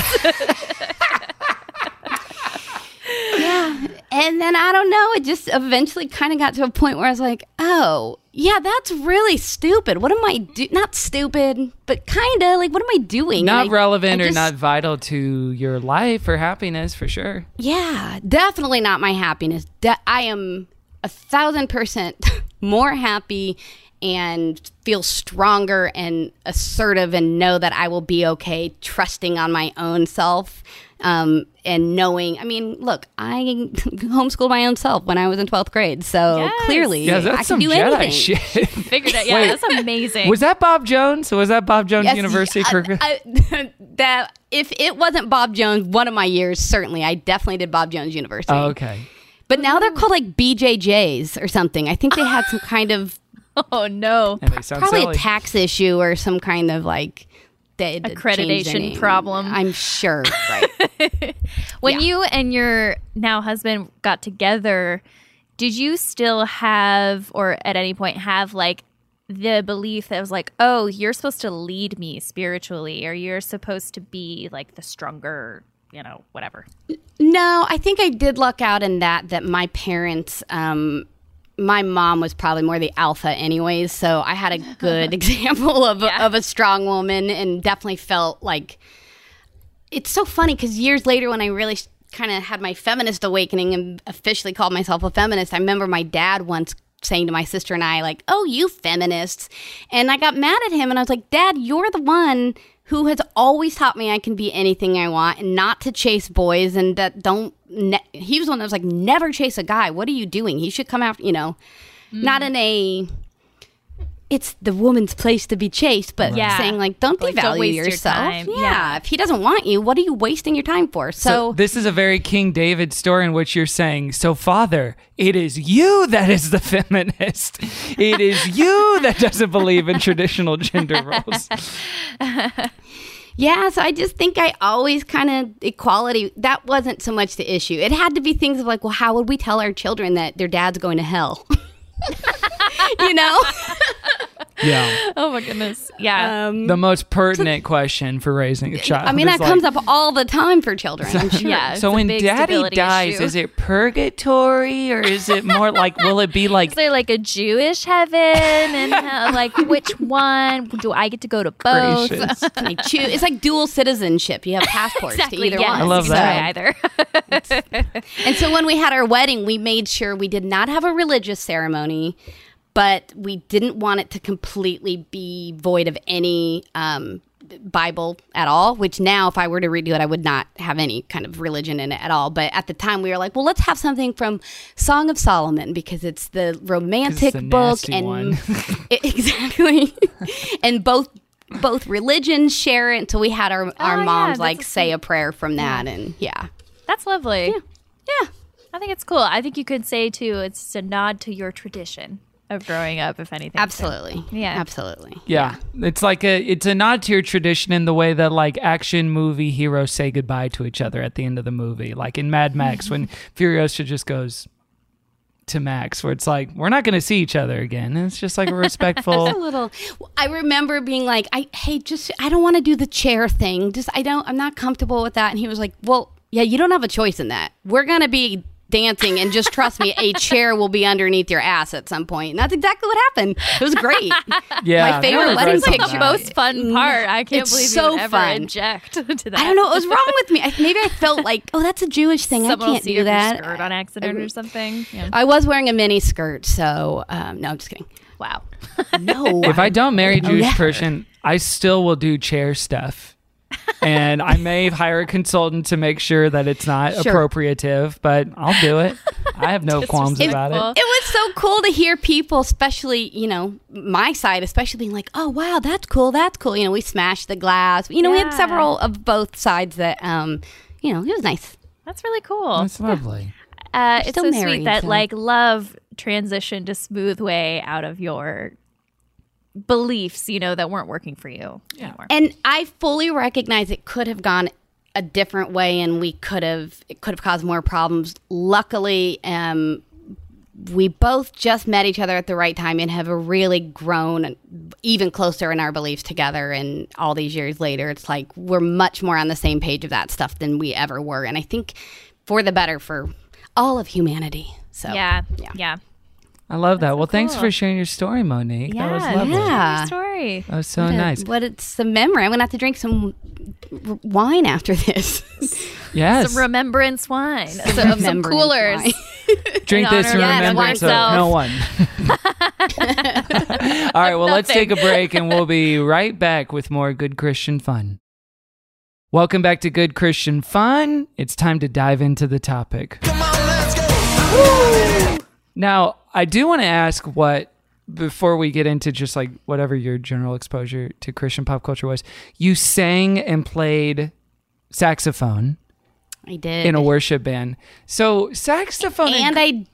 Yeah. And then I don't know, it just eventually kind of got to a point where I was like, oh, yeah, that's really stupid. What am I do? Not stupid, but kind of like, what am I doing? Not I, relevant I just, or not vital to your life or happiness for sure. Yeah, definitely not my happiness. De- I am a thousand percent more happy and feel stronger and assertive and know that I will be okay, trusting on my own self. Um, and knowing, I mean, look, I homeschooled my own self when I was in twelfth grade. So yes. clearly yeah, that's I some can do Jedi anything. Shit. Figured that, yeah, Wait, that's amazing. Was that Bob Jones? Was that Bob Jones yes, University? I, I, that if it wasn't Bob Jones, one of my years, certainly, I definitely did Bob Jones University. Oh, okay. But now they're called like B J J's or something. I think they had some kind of, oh no, and they sound probably silly. A tax issue or some kind of like, accreditation problem, I'm sure, right? When yeah. you and your now husband got together, did you still have, or at any point have, like the belief that was like, oh, you're supposed to lead me spiritually, or you're supposed to be like the stronger, you know, whatever? No, I think I did luck out in that that my parents um my mom was probably more the alpha anyways, so I had a good example of, yeah. of a strong woman and definitely felt like... It's so funny because years later when I really kind of had my feminist awakening and officially called myself a feminist, I remember my dad once saying to my sister and I, like, oh, you feminists. And I got mad at him and I was like, Dad, you're the one who has always taught me I can be anything I want and not to chase boys and that don't... Ne- he was one that was like, never chase a guy. What are you doing? He should come after, you know, mm. not in a... It's the woman's place to be chased, but yeah. saying like, don't like, devalue don't waste yourself. Your yeah. yeah. If he doesn't want you, what are you wasting your time for? So, so this is a very King David story in which you're saying, so father, it is you that is the feminist. It is you that doesn't believe in traditional gender roles. Yeah. So I just think I always kind of equality. That wasn't so much the issue. It had to be things of like, well, how would we tell our children that their dad's going to hell? You know? Yeah. Oh my goodness. Yeah. Um, the most pertinent so, question for raising a child. I mean, that like, comes up all the time for children. So, I'm sure. Yeah. So when daddy dies, issue. Is it purgatory or is it more like, will it be like? Is there like a Jewish heaven and uh, like which one do I get to go to both? Can I choose? It's like dual citizenship. You have passports exactly, to either yes. one. I love that. Sorry, either. And so when we had our wedding, we made sure we did not have a religious ceremony. But we didn't want it to completely be void of any um, Bible at all, which now if I were to redo it, I would not have any kind of religion in it at all. But at the time we were like, well, let's have something from Song of Solomon because it's the romantic it's book. And one. It, exactly. And both both religions share it. So we had our, our oh, moms yeah, like say a prayer from that. Yeah. And yeah. That's lovely. Yeah. yeah. I think it's cool. I think you could say too, it's a nod to your tradition. Of growing up, if anything. Absolutely. So. Yeah. Absolutely. Yeah. yeah. It's like a, it's a nod to your tradition in the way that like action movie heroes say goodbye to each other at the end of the movie. Like in Mad Max when Furiosa just goes to Max where it's like, we're not going to see each other again. And it's just like a respectful. That's a little, I remember being like, I, hey, just, I don't want to do the chair thing. Just, I don't, I'm not comfortable with that. And he was like, well, yeah, you don't have a choice in that. We're going to be dancing, and just trust me, a chair will be underneath your ass at some point. And that's exactly what happened. It was great. Yeah, my favorite wedding picture. Most fun part. I can't it's believe so you ever fun. Inject to that. I don't know what was wrong with me. I, maybe I felt like, oh, that's a Jewish thing. Someone I can't do that. Your skirt on accident I, or something. Yeah. I was wearing a mini skirt, so um, no, I'm just kidding. Wow. No. If I don't marry a Jewish yeah. person, I still will do chair stuff. And I may hire a consultant to make sure that it's not sure. appropriative, but I'll do it. I have no qualms it, about it. It was so cool to hear people, especially, you know, my side, especially being like, oh, wow, that's cool. That's cool. You know, we smashed the glass. You know, yeah. we had several of both sides that, um, you know, it was nice. That's really cool. That's lovely. Yeah. Uh, it's so married, sweet that, so. like, love transitioned a smooth way out of your beliefs, you know, that weren't working for you anymore. And I fully recognize it could have gone a different way, and we could have it could have caused more problems. Luckily, um, we both just met each other at the right time and have really grown even closer in our beliefs together. And all these years later, it's like we're much more on the same page of that stuff than we ever were. And I think for the better for all of humanity. So yeah, yeah. yeah. I love that. That's well, so cool. Thanks for sharing your story, Monique. Yeah, that was lovely. Yeah, your story. That was so what a, nice. But it's a memory. I'm going to have to drink some r- wine after this. Yes. Some remembrance wine. Some, some, remembrance some coolers. Wine. Drink in this in yes, remembrance of no one. All right, well, Nothing. Let's take a break, and we'll be right back with more Good Christian Fun. Welcome back to Good Christian Fun. It's time to dive into the topic. Come on, let's go. Woo! Now, I do want to ask what, before we get into just like whatever your general exposure to Christian pop culture was, you sang and played saxophone. I did. In a worship band. So saxophone. And, and I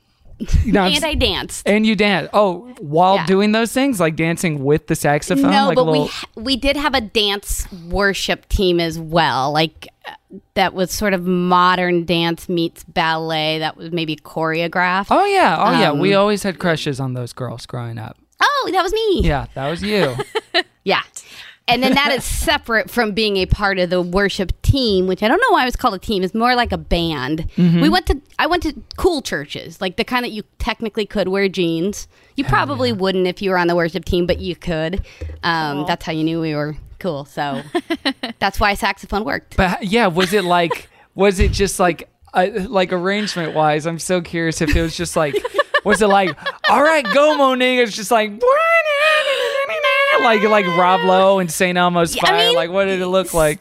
you know, and I danced. And you danced. Oh, while yeah. doing those things, like dancing with the saxophone? No, like but a little... we, ha- we did have a dance worship team as well. Like that was sort of modern dance meets ballet. That was maybe choreographed. Oh, yeah. Oh, um, yeah. We always had crushes on those girls growing up. Oh, that was me. Yeah, that was you. yeah. And then that is separate from being a part of the worship team, which I don't know why it was called a team. It's more like a band. Mm-hmm. We went to, I went to cool churches, like the kind that you technically could wear jeans. You probably oh, yeah. wouldn't if you were on the worship team, but you could. Um, cool. That's how you knew we were cool. So that's why saxophone worked. But yeah, was it like, was it just like, uh, like arrangement wise? I'm so curious if it was just like, was it like, all right, go Monique? It's just like, like like Rob Lowe and Saint Elmo's Fire. I mean, like what did it look like?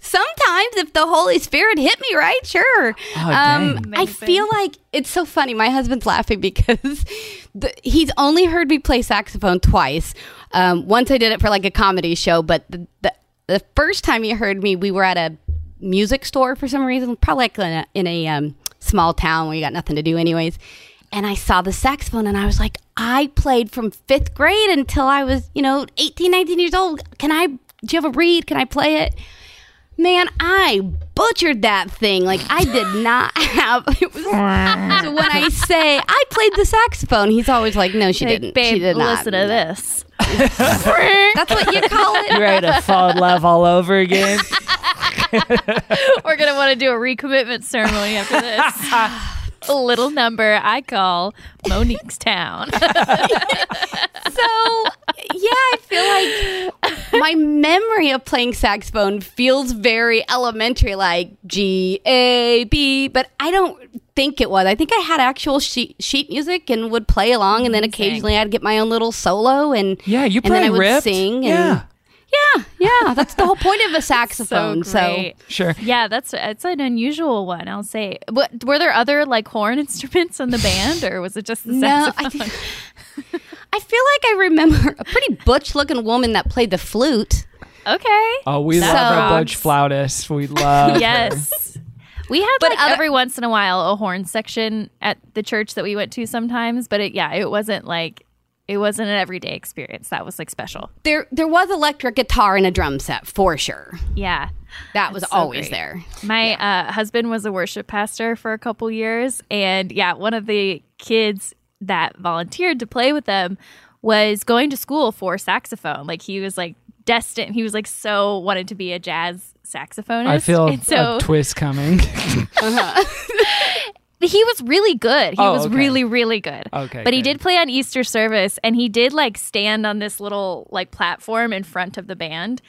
Sometimes if the Holy Spirit hit me right, sure. Oh, um, I feel like it's so funny. My husband's laughing because the, he's only heard me play saxophone twice. Um, once I did it for like a comedy show, but the, the, the first time he heard me, we were at a music store for some reason, probably like in a, in a um, small town where you got nothing to do anyways. And I saw the saxophone and I was like, I played from fifth grade until I was, you know, eighteen, nineteen years old. Can I, do you have a reed? Can I play it? Man, I butchered that thing. Like I did not have, it was, so when I say I played the saxophone, he's always like, no, she like, didn't. Babe, she did not. Listen to this. That's what you call it. You ready to fall in love all over again? We're going to want to do a recommitment ceremony after this. A little number I call Monique's Town. So, yeah, I feel like my memory of playing saxophone feels very elementary, like G, A, B, but I don't think it was. I think I had actual sheet, sheet music and would play along, and then occasionally I'd get my own little solo, and, yeah, you play and then I would ripped. sing. And, yeah. Yeah, yeah, that's the whole point of a saxophone. So, great. so sure, yeah, that's it's an unusual one. I'll say. What, were there other like horn instruments in the band, or was it just the saxophone? No, I, think, I feel like I remember a pretty butch-looking woman that played the flute. Okay. Oh, we so, love a butch flautist. We love. Yes. Her. We had but like other, every once in a while a horn section at the church that we went to sometimes, but it, yeah, it wasn't like. It wasn't an everyday experience. That was like special. There there was electric guitar and a drum set for sure. Yeah. That was so always great. There. My yeah. uh, husband was a worship pastor for a couple years. And yeah, one of the kids that volunteered to play with them was going to school for saxophone. Like he was like destined. He was like so wanted to be a jazz saxophonist. I feel and so, a twist coming. uh-huh. He was really good. He oh, was okay. really, really good. Okay. But okay. he did play on Easter service, and he did like stand on this little like platform in front of the band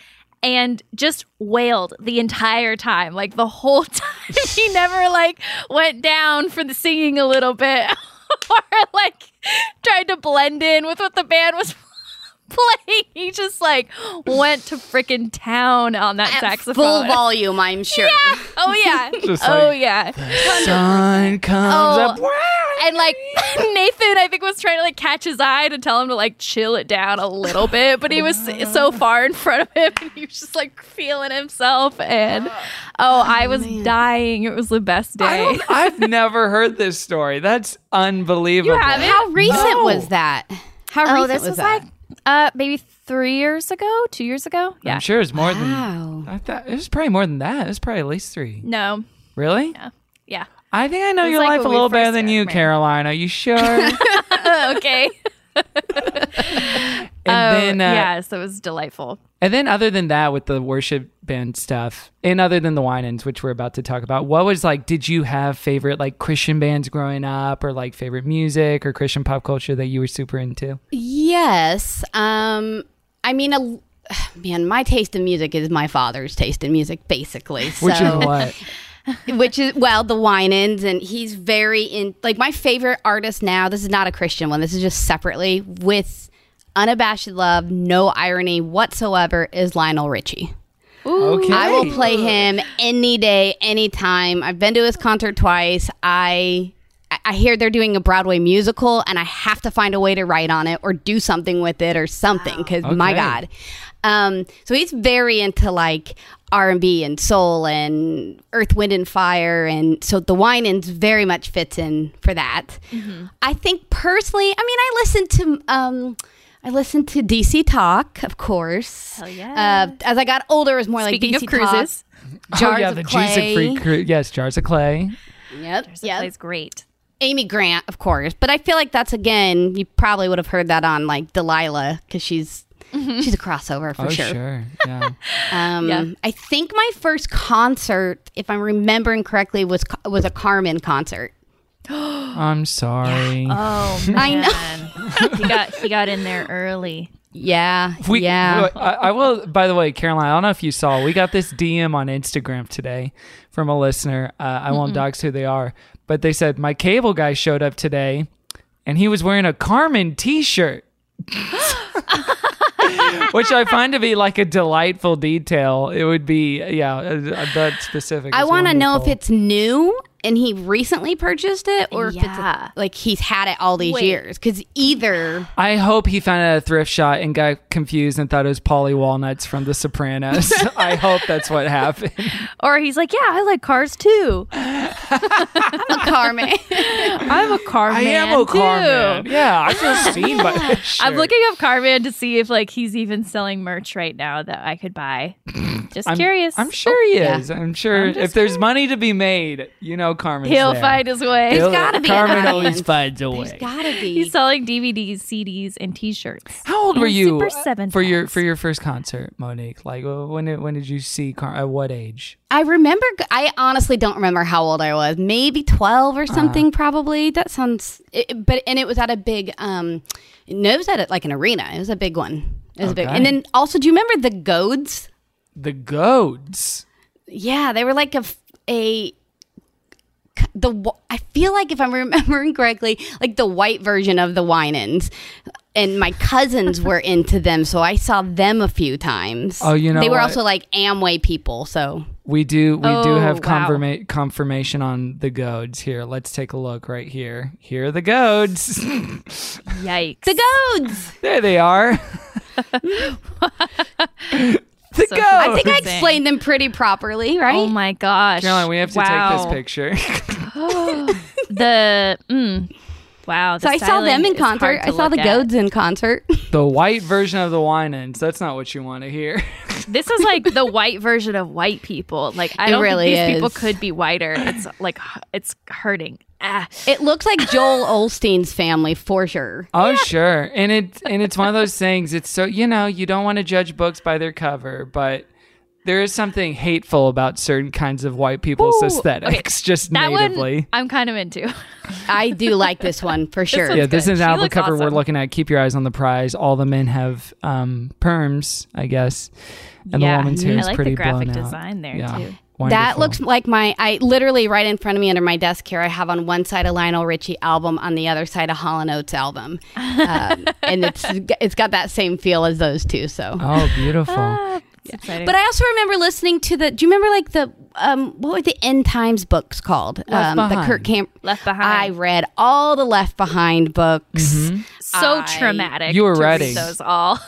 and just wailed the entire time. Like the whole time. He never like went down for the singing a little bit or like tried to blend in with what the band was playing. He just like went to frickin' town on that At saxophone. Full volume, I'm sure. Yeah. Oh yeah. Just oh like, yeah. The sun comes oh. up. And like Nathan, I think, was trying to like catch his eye to tell him to like chill it down a little bit, but he was so far in front of him, and he was just like feeling himself. And oh, oh I was man. dying. It was the best day. I've never heard this story. That's unbelievable. You haven't? How recent no. was that? How oh, recent this was, was that? Like, Uh, maybe three years ago, two years ago. Yeah, I'm sure it's more wow. than. I thought it was probably more than that. It was probably at least three. No. Really? Yeah. Yeah. I think I know your like life a little better than you, married. Caroline. Are you sure? Okay. and oh, then, uh, yeah, so it was delightful. And then, other than that, with the worship band stuff, and other than the Winans, which we're about to talk about, what was like? Did you have favorite like Christian bands growing up, or like favorite music or Christian pop culture that you were super into? Yes, um, I mean, a, man, my taste in music is my father's taste in music, basically. So. Which is what. Which is, well, the Winans, and he's very in, like, my favorite artist now, this is not a Christian one, this is just separately, with unabashed love, no irony whatsoever, is Lionel Richie. Ooh. Okay. I will play him any day, anytime. I've been to his concert twice. I I hear they're doing a Broadway musical, and I have to find a way to write on it or do something with it or something, because wow. okay. my God. Um, so he's very into, like, R and B and soul and Earth, Wind and Fire, and so the Winans very much fits in for that. Mm-hmm. I think personally, I mean, I listen to um, I listen to D C Talk, of course. Hell yeah! Uh, as I got older, it was more Speaking like D C of cruises, Talk, Jars oh, yeah, of the Clay. Free cru- yes, Jars of Clay. Yep, Jars yep. of Clay's great. Amy Grant, of course, but I feel like that's again, you probably would have heard that on like Delilah, because she's. Mm-hmm. She's a crossover for oh, sure. sure. Yeah. um, yeah. I think my first concert, if I'm remembering correctly, was was a Carman concert. I'm sorry. Yeah. Oh man, I know. he got he got in there early. Yeah, we, yeah. I, I will. By the way, Caroline, I don't know if you saw, we got this D M on Instagram today from a listener. Uh, I won't dox who they are, but they said my cable guy showed up today, and he was wearing a Carman T-shirt. Which I find to be like a delightful detail. It would be, yeah, that specific. I want to know if it's new and he recently purchased it, or yeah. if it's a, like he's had it all these Wait. years. Because either. I hope he found it at a thrift shop and got confused and thought it was Polly Walnuts from The Sopranos. I hope that's what happened. Or he's like, yeah, I like cars too. I'm a car man. I'm a car man. I am a too. car man. Yeah, I feel seen by this shirt. I'm looking up Carman to see if like he's even selling merch right now that I could buy. Just I'm, curious. I'm sure he is. Yeah. I'm sure I'm if curious. There's money to be made, you know, Carman's He'll there. find his way. He'll, There's gotta be. Carman an always finds a way. There's gotta be. He's selling D V Ds, C Ds, and T-shirts. How old and were you for times. your for your first concert, Monique? Like when did, when did you see Carman? At what age? I remember. I honestly don't remember how old I was. Maybe twelve or something. Uh, probably. That sounds. It, but and it was at a big. Um, no, it was at like an arena. It was a big one. It was okay. big. And then also, do you remember the Goads? The Goads. Yeah, they were like a a. The I feel like if I'm remembering correctly, like the white version of the Winans, and my cousins were into them, so I saw them a few times. Oh, you know, they were what? also like Amway people. So we do we oh, do have confirma- wow. confirmation on the Goads here. Let's take a look right here. Here are the Goads. Yikes! The Goads. There they are. So I think I explained them pretty properly, right? Oh my gosh. Caroline, we have to wow. take this picture. oh, the, mm, wow. The so I saw them in concert. I saw the Goads in concert. The white version of the Winans. That's not what you want to hear. This is like the white version of white people. Like, I it don't really think these is. people could be whiter. It's like, it's hurting. Ah. It looks like Joel Osteen's family for sure. Oh, yeah. sure. And it and it's one of those things. It's so, you know, you don't want to judge books by their cover, but There is something hateful about certain kinds of white people's Ooh, aesthetics, okay. just that natively. One I'm kind of into. I do like this one for sure. This yeah, this good. Is an she album cover awesome. We're looking at. Keep your eyes on the prize. All the men have um, perms, I guess. And yeah. the woman's hair is like pretty blown out. I like the graphic design there yeah. too. Wonderful. That looks like my, I literally right in front of me under my desk here, I have on one side a Lionel Richie album, on the other side a Hall and Oates album. Um, and it's it's got that same feel as those two. So Oh, beautiful. Ah, yeah. But I also remember listening to the, do you remember like the, um, what were the End Times books called? Left um, Behind. The Kirk Camp. Left Behind. I read all the Left Behind books. Mm-hmm. So I, traumatic. You were writing. Those all.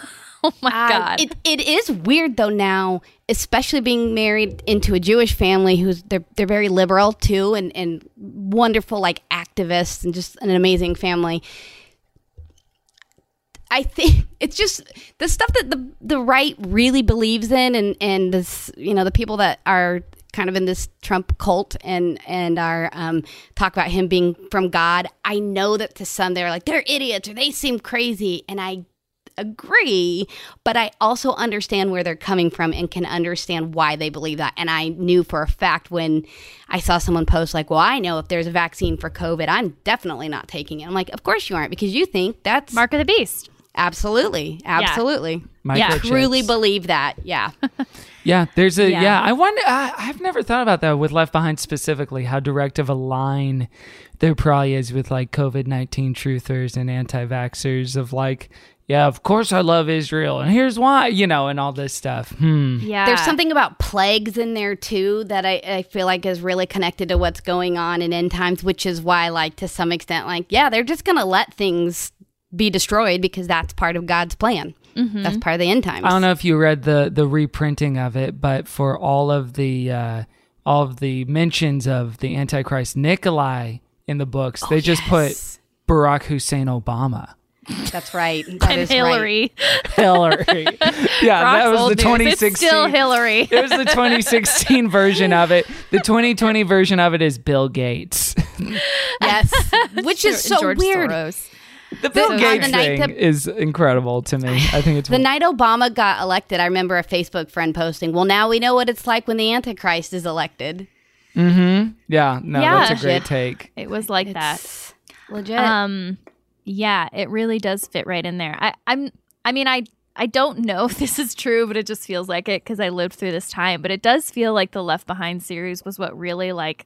Oh my uh, God. It, it is weird though now, especially being married into a Jewish family who's they're they're very liberal too and, and wonderful like activists and just an amazing family. I think it's just the stuff that the the right really believes in and, and this you know, the people that are kind of in this Trump cult and and our um, talk about him being from God. I know that to some they're like, they're idiots or they seem crazy, and I agree, but I also understand where they're coming from and can understand why they believe that. And I knew for a fact when I saw someone post like, well, I know if there's a vaccine for COVID, I'm definitely not taking it. I'm like, of course you aren't, because you think that's mark of the beast. Absolutely. Absolutely. Yeah. yeah. Truly believe that. Yeah. yeah. There's a, yeah, yeah I wonder, I, I've never thought about that with Left Behind specifically, how direct of a line there probably is with like COVID nineteen truthers and anti-vaxxers of like, yeah, of course I love Israel, and here's why, you know, and all this stuff. Hmm. Yeah, there's something about plagues in there, too, that I, I feel like is really connected to what's going on in end times, which is why, like, to some extent, like, yeah, they're just going to let things be destroyed because that's part of God's plan. Mm-hmm. That's part of the end times. I don't know if you read the the reprinting of it, but for all of the, uh, all of the mentions of the Antichrist Nikolai in the books, oh, they just yes. put Barack Hussein Obama. That's right. That and is Hillary. Right. Hillary. Yeah, Rock's that was the twenty sixteen. News. It's still Hillary. It was the twenty sixteen version of it. The twenty twenty version of it is Bill Gates. Yes, which is so George weird. Soros. The Bill so, Gates the thing the, is incredible to me. I think it's the night Obama got elected. I remember a Facebook friend posting, "Well, now we know what it's like when the Antichrist is elected." Mm-hmm. Yeah. No, yeah. That's a great take. It was like it's that. Legit. Um. Yeah, it really does fit right in there. I, I'm, I mean, I, I don't know if this is true, but it just feels like it because I lived through this time. But it does feel like the Left Behind series was what really like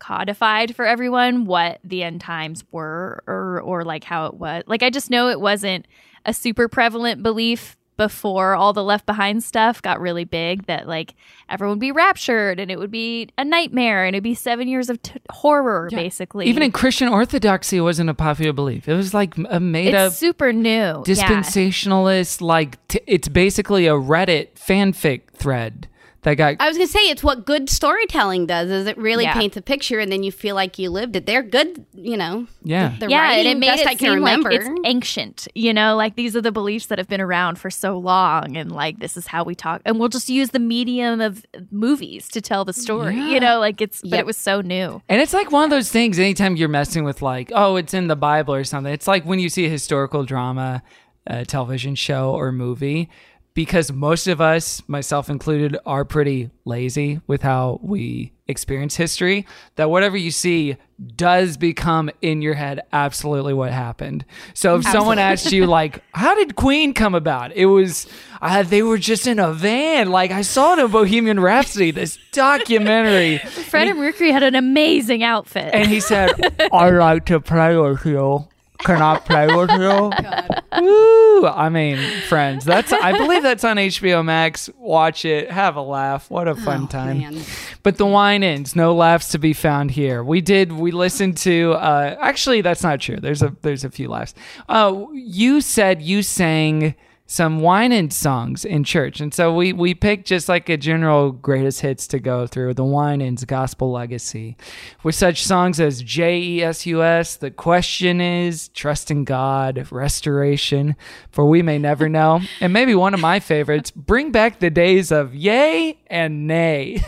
codified for everyone what the end times were or, or like how it was. Like I just know it wasn't a super prevalent belief before all the Left Behind stuff got really big that like everyone would be raptured and it would be a nightmare and it'd be seven years of t- horror yeah. basically. Even in Christian Orthodoxy, it wasn't a popular belief. It was like a made up. It's super new. Dispensationalist, yeah. like t- it's basically a Reddit fanfic thread that got. I was going to say, it's what good storytelling does is it really yeah. paints a picture and then you feel like you lived it. They're good, you know. Yeah. The, the yeah, and it made it I can seem remember. Like it's ancient, you know, like these are the beliefs that have been around for so long and like this is how we talk. And we'll just use the medium of movies to tell the story, yeah. you know, like it's, yep. but it was so new. And it's like one of those things anytime you're messing with like, oh, it's in the Bible or something. It's like when you see a historical drama, a television show or movie. Because most of us, myself included, are pretty lazy with how we experience history, that whatever you see does become in your head absolutely what happened. So if absolutely. Someone asked you, like, how did Queen come about? It was, uh, they were just in a van. Like, I saw it in Bohemian Rhapsody, this documentary. Freddie Mercury had an amazing outfit. And he said, I like to pray with you. Can I play with you? Woo! I mean, friends, that's I believe that's on H B O Max. Watch it, have a laugh. What a fun oh, time! Man. But the Winans, no laughs to be found here. We did. We listened to. Uh, actually, that's not true. There's a there's a few laughs. Uh, you said you sang some Winans songs in church, and so we we picked just like a general greatest hits to go through. The Winans gospel legacy, with such songs as J E S U S, The Question Is, Trust in God, Restoration, For We May Never Know, and maybe one of my favorites, Bring Back the Days of Yay and Nay.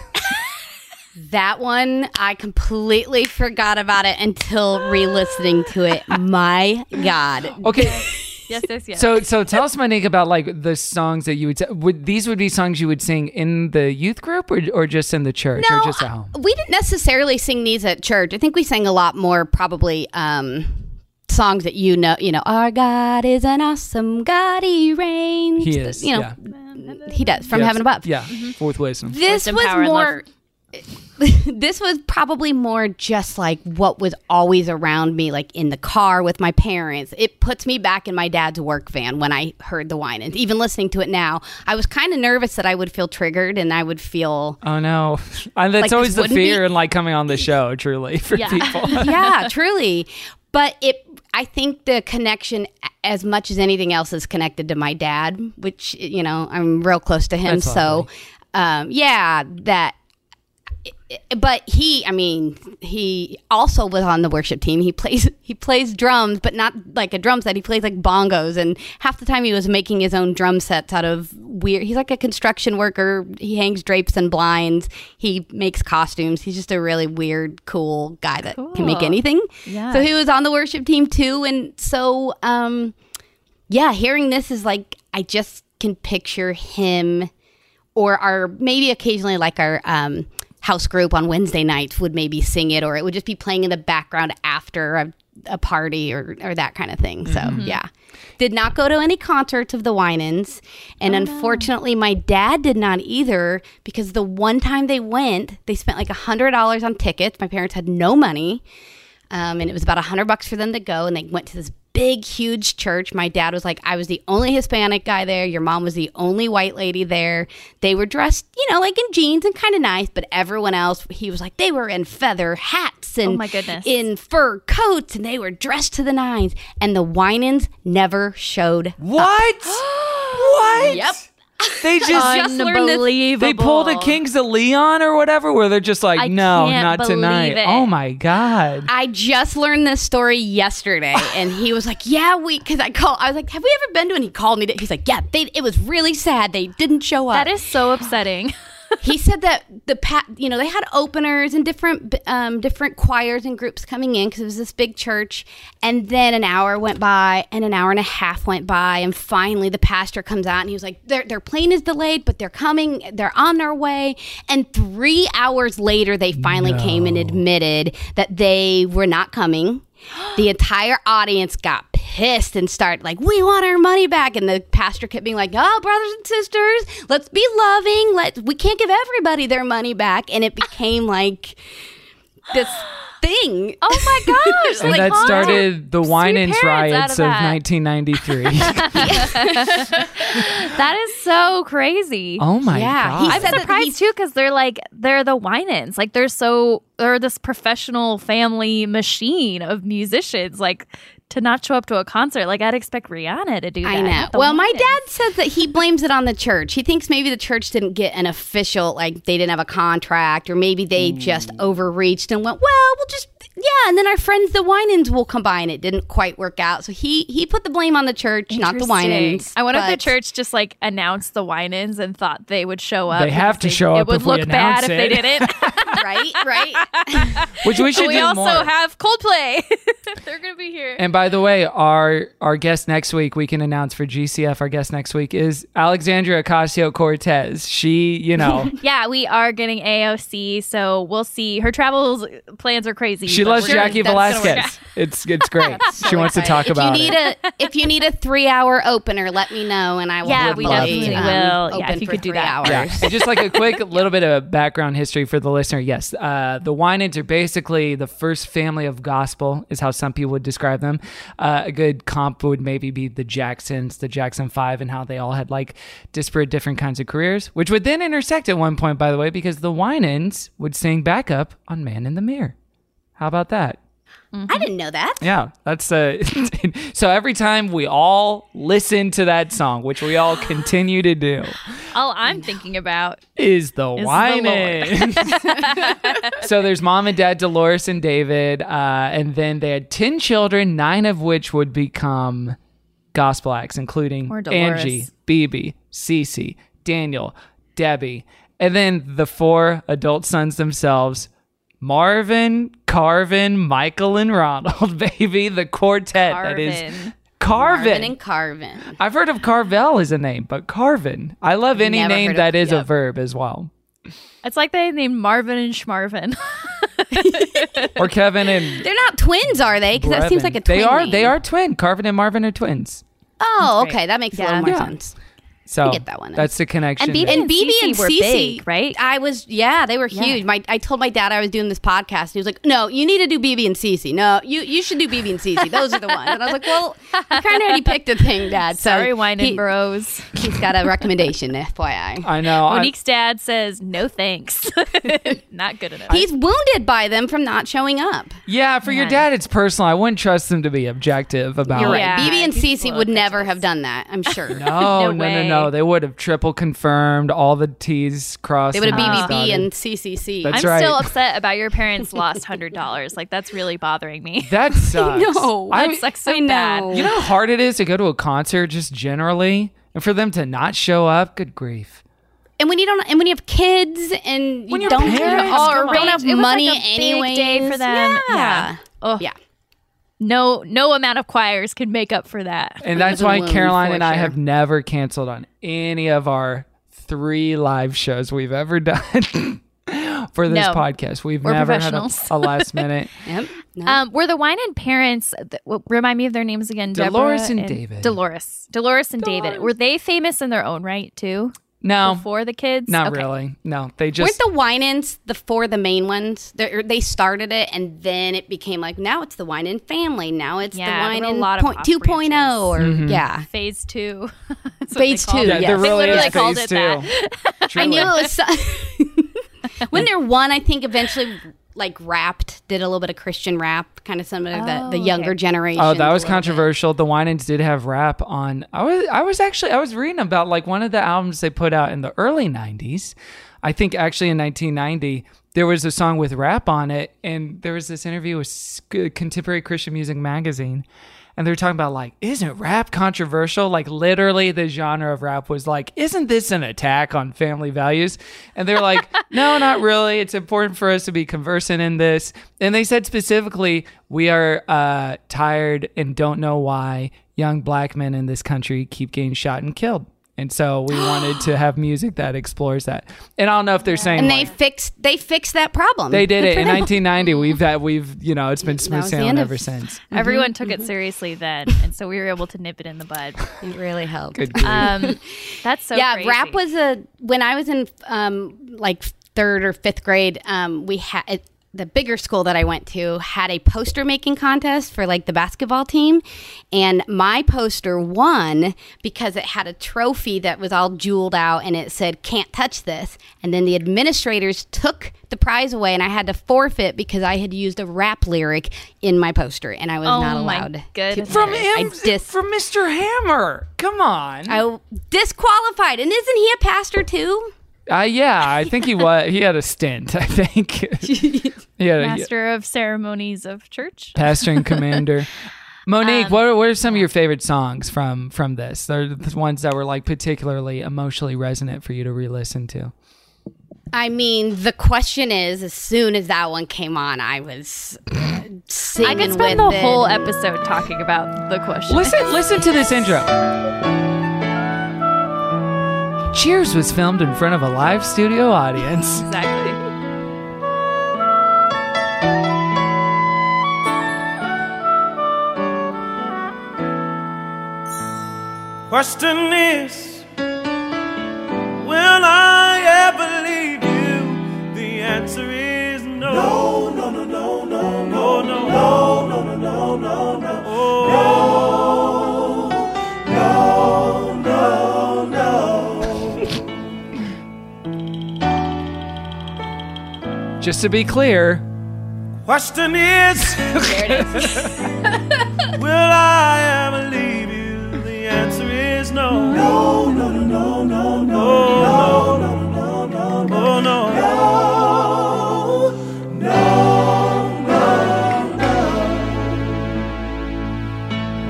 That one, I completely forgot about it until re-listening to it. My God. Okay. Yes, yes, yes. So, so tell us, Monique, about like the songs that you would, would these would be songs you would sing in the youth group, or or just in the church, no, or just at home? I, we didn't necessarily sing these at church. I think we sang a lot more probably um, songs that you know, you know, our God is an awesome God, He reigns. He is, you know, yeah. He does from yes. heaven above. Yeah, mm-hmm. Fourth Wisdom. This Wisdom, was more. This was probably more just like what was always around me, like in the car with my parents. It puts me back in my dad's work van when I heard The Winans. Even listening to it now, I was kind of nervous that I would feel triggered and I would feel... Oh, no. And that's like always the fear be... in like coming on the show, truly, for yeah. people. Yeah, truly. But it, I think the connection, as much as anything else, is connected to my dad, which, you know, I'm real close to him. That's so, um, yeah, that... But he, I mean, he also was on the worship team. He plays, he plays drums, but not like a drum set. He plays like bongos, and half the time he was making his own drum sets out of weird. He's like a construction worker. He hangs drapes and blinds. He makes costumes. He's just a really weird, cool guy that cool. can make anything. Yeah. So he was on the worship team too, and so um, yeah, hearing this is like I just can picture him, or our maybe occasionally like our. Um, house group on Wednesday nights would maybe sing it, or it would just be playing in the background after a, a party or, or that kind of thing. So, mm-hmm. yeah. Did not go to any concerts of The Winans. And oh, unfortunately, no. my dad did not either, because the one time they went, they spent like one hundred dollars on tickets. My parents had no money. Um, and it was about one hundred bucks for them to go. And they went to this big, huge church. My dad was like, I was the only Hispanic guy there. Your mom was the only white lady there. They were dressed, you know, like in jeans and kind of nice. But everyone else, he was like, they were in feather hats and oh my goodness. in fur coats. And they were dressed to the nines. And The Winans never showed what? up. What? What? Yep. They just, just learned they pulled a Kings of Leon or whatever, where they're just like, I no, not tonight. It. Oh my God. I just learned this story yesterday, and he was like, yeah, we, because I called, I was like, have we ever been to, and he called me, to, he's like, yeah, they, it was really sad. They didn't show up. That is so upsetting. He said that the pat, you know, they had openers and different um, different choirs and groups coming in because it was this big church. And then an hour went by, and an hour and a half went by, and finally the pastor comes out and he was like, "Their their plane is delayed, but they're coming. They're on their way." And three hours later, they finally no. came and admitted that they were not coming. The entire audience got pissed and started like, we want our money back. And the pastor kept being like, oh, brothers and sisters, let's be loving. Let's, we can't give everybody their money back. And it became like this thing. Oh, my gosh. And like, that started the Winans riots of, of nineteen ninety-three. That is so crazy. Oh, my yeah. God. I'm surprised, he, too, because they're like, they're the Winans. Like, they're so, they're this professional family machine of musicians. Like, to not show up to a concert. Like, I'd expect Rihanna to do that. I know. Well, Winans. My dad says that he blames it on the church. He thinks maybe the church didn't get an official, like, they didn't have a contract, or maybe they mm. just overreached and went, well, we'll just, yeah, and then our friends, the Winans, will come by, and it didn't quite work out. So he he put the blame on the church, not the Winans. I wonder if the church just, like, announced the Winans and thought they would show up. They have to they, show up. It would if look bad it. If they didn't. Right, right. Which we should we do more. We also have Coldplay. They're going to be here. And by the way, our our guest next week, we can announce for G C F, our guest next week is Alexandria Ocasio-Cortez. She, you know. Yeah, we are getting A O C, so we'll see. Her travel plans are crazy. She loves Jackie Velasquez. It's it's great. She wants to talk about it. If you need a three-hour opener, let me know, and I will. Yeah, we definitely will. Yeah, if you could do that. Yeah. Just like a quick little bit of background history for the listener. Yes, uh, the Winans are basically the first family of gospel, is how some people would describe them. Uh, a good comp would maybe be the Jacksons, the Jackson Five, and how they all had like disparate different kinds of careers, which would then intersect at one point, by the way, because the Winans would sing backup on Man in the Mirror. How about that? Mm-hmm. I didn't know that. Yeah, that's uh, so every time we all listen to that song, which we all continue to do. All I'm thinking about is the Winans. The so there's mom and dad, Dolores and David, uh, and then they had ten children, nine of which would become gospel acts, including Angie, Bebe, Cece, Daniel, Debbie, and then the four adult sons themselves. Marvin, Carvin, Michael, and Ronald, baby, the quartet Carvin. That is Carvin. Marvin and Carvin. I've heard of Carvel as a name, but Carvin. I love any Never name that of, is yep. a verb as well. It's like they named Marvin and Schmarvin. Or Kevin and... They're not twins, are they? Because that seems like a twin They are. Name. They are twin. Carvin and Marvin are twins. Oh, okay. That makes yeah. a little more yeah. sense. So I get that one. That's the connection. And B B and, and Cece, big, right? I was, yeah, they were yeah. huge. My, I told my dad I was doing this podcast, and he was like, "No, you need to do B B and Cece. No, you, you should do B B and Cece. Those are the ones." And I was like, "Well, I kind of already picked a thing, Dad." So sorry, whining he, bros. He's got a recommendation, F Y I. I know. Monique's I, dad says, "No, thanks. Not good enough." He's I, wounded by them from not showing up. Yeah, for yeah. your dad, it's personal. I wouldn't trust him to be objective about. You're right. Yeah, B B and Cece would never pictures. have done that. I'm sure. No, no, no, no, no. No, they would have triple confirmed all the T's crossed. They would have B B B and C C C. That's I'm right. still upset about your parents lost one hundred dollars. Like, that's really bothering me. That sucks. No, that I, sucks so I bad. You know how hard it is to go to a concert just generally? And for them to not show up? Good grief. And when you don't, and when you have kids and you don't, parents, have, or don't have money like anyway. Day for them. Yeah. Yeah. Oh. yeah. No, no amount of choirs can make up for that. And that's why Caroline and I have never canceled on any of our three live shows we've ever done for this no. podcast. We've we're never had a, a last minute. Yep. No. Um, were the Wine and parents, th- well, remind me of their names again. Dolores and, and David. Dolores. Dolores and Dolores. David. Were they famous in their own right too? No. Before the kids? Not okay. really. No. They just... Weren't the Winans the four the main ones? They're, they started it, and then it became like, now it's the Winan family. Now it's yeah, the Winan two point oh. Or, mm-hmm. Yeah. Phase two. Phase two, yeah. It. There really is phase it two. That. I knew it was... So- when they're one, I think eventually... like rapped, did a little bit of Christian rap, kind of some of the, oh, the younger okay. generation. Oh, that was controversial. Bit. The Winans did have rap on. I was I was actually I was reading about like one of the albums they put out in the early nineties. I think actually in nineteen ninety there was a song with rap on it, and there was this interview with Contemporary Christian Music Magazine, and they were talking about like, isn't rap controversial? Like literally the genre of rap was like, isn't this an attack on family values? And they're like, no, not really. It's important for us to be conversant in this. And they said specifically, we are uh, tired and don't know why young black men in this country keep getting shot and killed. And so we wanted to have music that explores that. And I don't know if they're saying. And like, they fixed they fixed that problem. They did it in nineteen ninety. We've that we've you know it's been smooth sailing ever of, since. Everyone mm-hmm, took mm-hmm. it seriously then, and so we were able to nip it in the bud. It really helped. Good um, that's so yeah. Crazy. Rap was a when I was in um, like third or fifth grade. Um, we had. The bigger school that I went to had a poster making contest for like the basketball team, and my poster won because it had a trophy that was all jeweled out and it said "Can't touch this." And then the administrators took the prize away, and I had to forfeit because I had used a rap lyric in my poster, and I was oh not allowed. Good from him, dis- from Mister Hammer. Come on, I disqualified. And isn't he a pastor too? Uh, yeah, I think he was. He had a stint, I think. He had a, Master of Ceremonies of Church. Pastor and Commander. Monique, um, what, are, what are some of your favorite songs from, from this? They're the ones that were like particularly emotionally resonant for you to re-listen to. I mean, the question is, as soon as that one came on, I was uh, singing I could spend with the it. whole episode talking about the question. Listen, listen to this intro. Cheers was filmed in front of a live studio audience. Exactly. Question is, will I ever leave you? The answer is no. No, no, no, no, no, no, no, no, no, no, no, no, no, no, no, no. Just to be clear, question is, there it is. Will I ever leave you? The answer is no. No, no, no, no, no, no, no, no, no, no, no, no, no, no, no.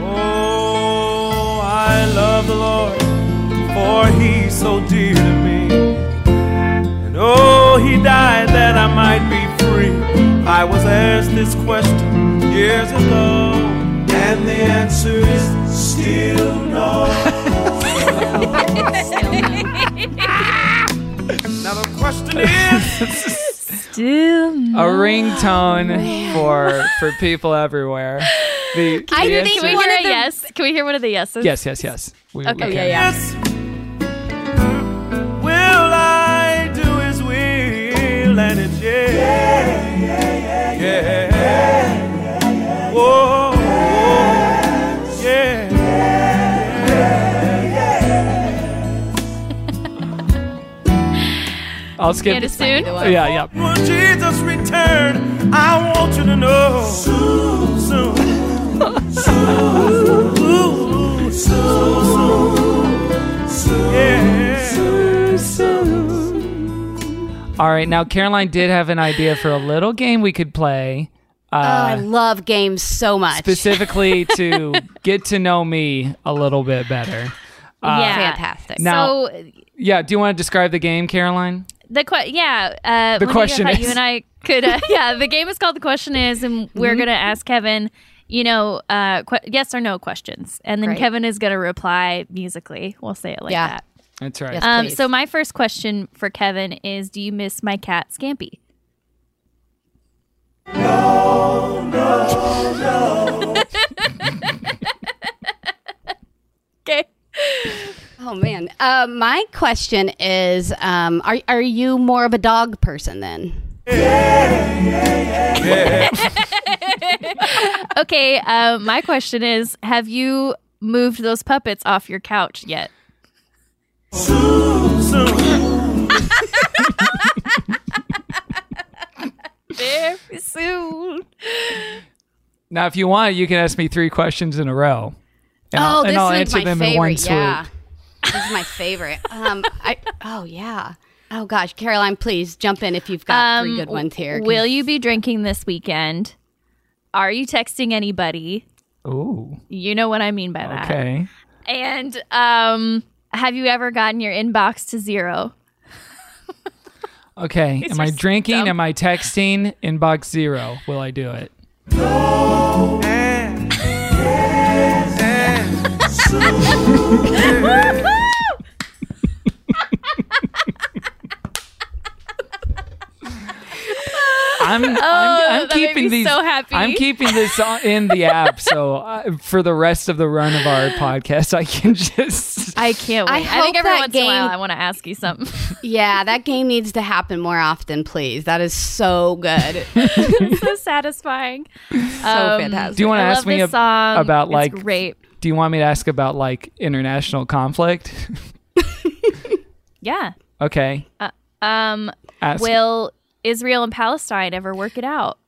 Oh, I love the Lord, for He's so dear to me, and oh. He died that I might be free. I was asked this question years ago, and the answer is still know. Now the question is. Still know. A ringtone for for people everywhere. The, the I think we hear a the, yes. Can we hear one of the yeses? Yes, yes, yes. We, okay, we yeah, yeah. Yes. Will I do his will and it's yeah. Yeah, yeah, yeah, yeah. yeah. yeah, yeah, yeah. Whoa. I'll skip it soon. Yeah, yeah. When Jesus returned, I want you to know. Soon, soon, soon, soon, soon, soon, soon. All right, now Caroline did have an idea for a little game we could play. Uh, oh, I love games so much. Specifically to get to know me a little bit better. Uh, yeah, fantastic. Now, so, yeah, do you want to describe the game, Caroline? The que- yeah, uh, the question is you and I could uh, yeah. The game is called The Question Is, and we're mm-hmm. gonna ask Kevin, you know, uh, que- yes or no questions, and then right. Kevin is gonna reply musically. We'll say it like yeah. that. That's right. Yes, um, so my first question for Kevin is: do you miss my cat Scampy? No, no, no. Okay. Oh, man. Uh, my question is, um, are are you more of a dog person then? Yeah, yeah, yeah, yeah. Okay, uh, my question is, have you moved those puppets off your couch yet? Soon, soon. Very soon. Now, if you want, you can ask me three questions in a row. And oh, I'll, this and I'll answer my them favorite, in one swoop. Yeah. This is my favorite. Um, I oh yeah. Oh gosh, Caroline, please jump in if you've got um, three good ones here. Will you be drinking this weekend? Are you texting anybody? Ooh. You know what I mean by that. Okay. And um, have you ever gotten your inbox to zero? Okay. Am I drinking? Dumb. Am I texting? Inbox zero. Will I do it? No. And, yes, and so I'm, oh, I'm, I'm keeping these. So happy. I'm keeping this in the app, so I, for the rest of the run of our podcast, I can just. I can't wait. I, I think every once game, in a while, I want to ask you something. Yeah, that game needs to happen more often, please. That is so good. It's so satisfying. So um, fantastic. Do you want to ask me ab- about like? It's great. Do you want me to ask about like international conflict? Yeah. Okay. Uh, um. Ask. Will Israel and Palestine ever work it out?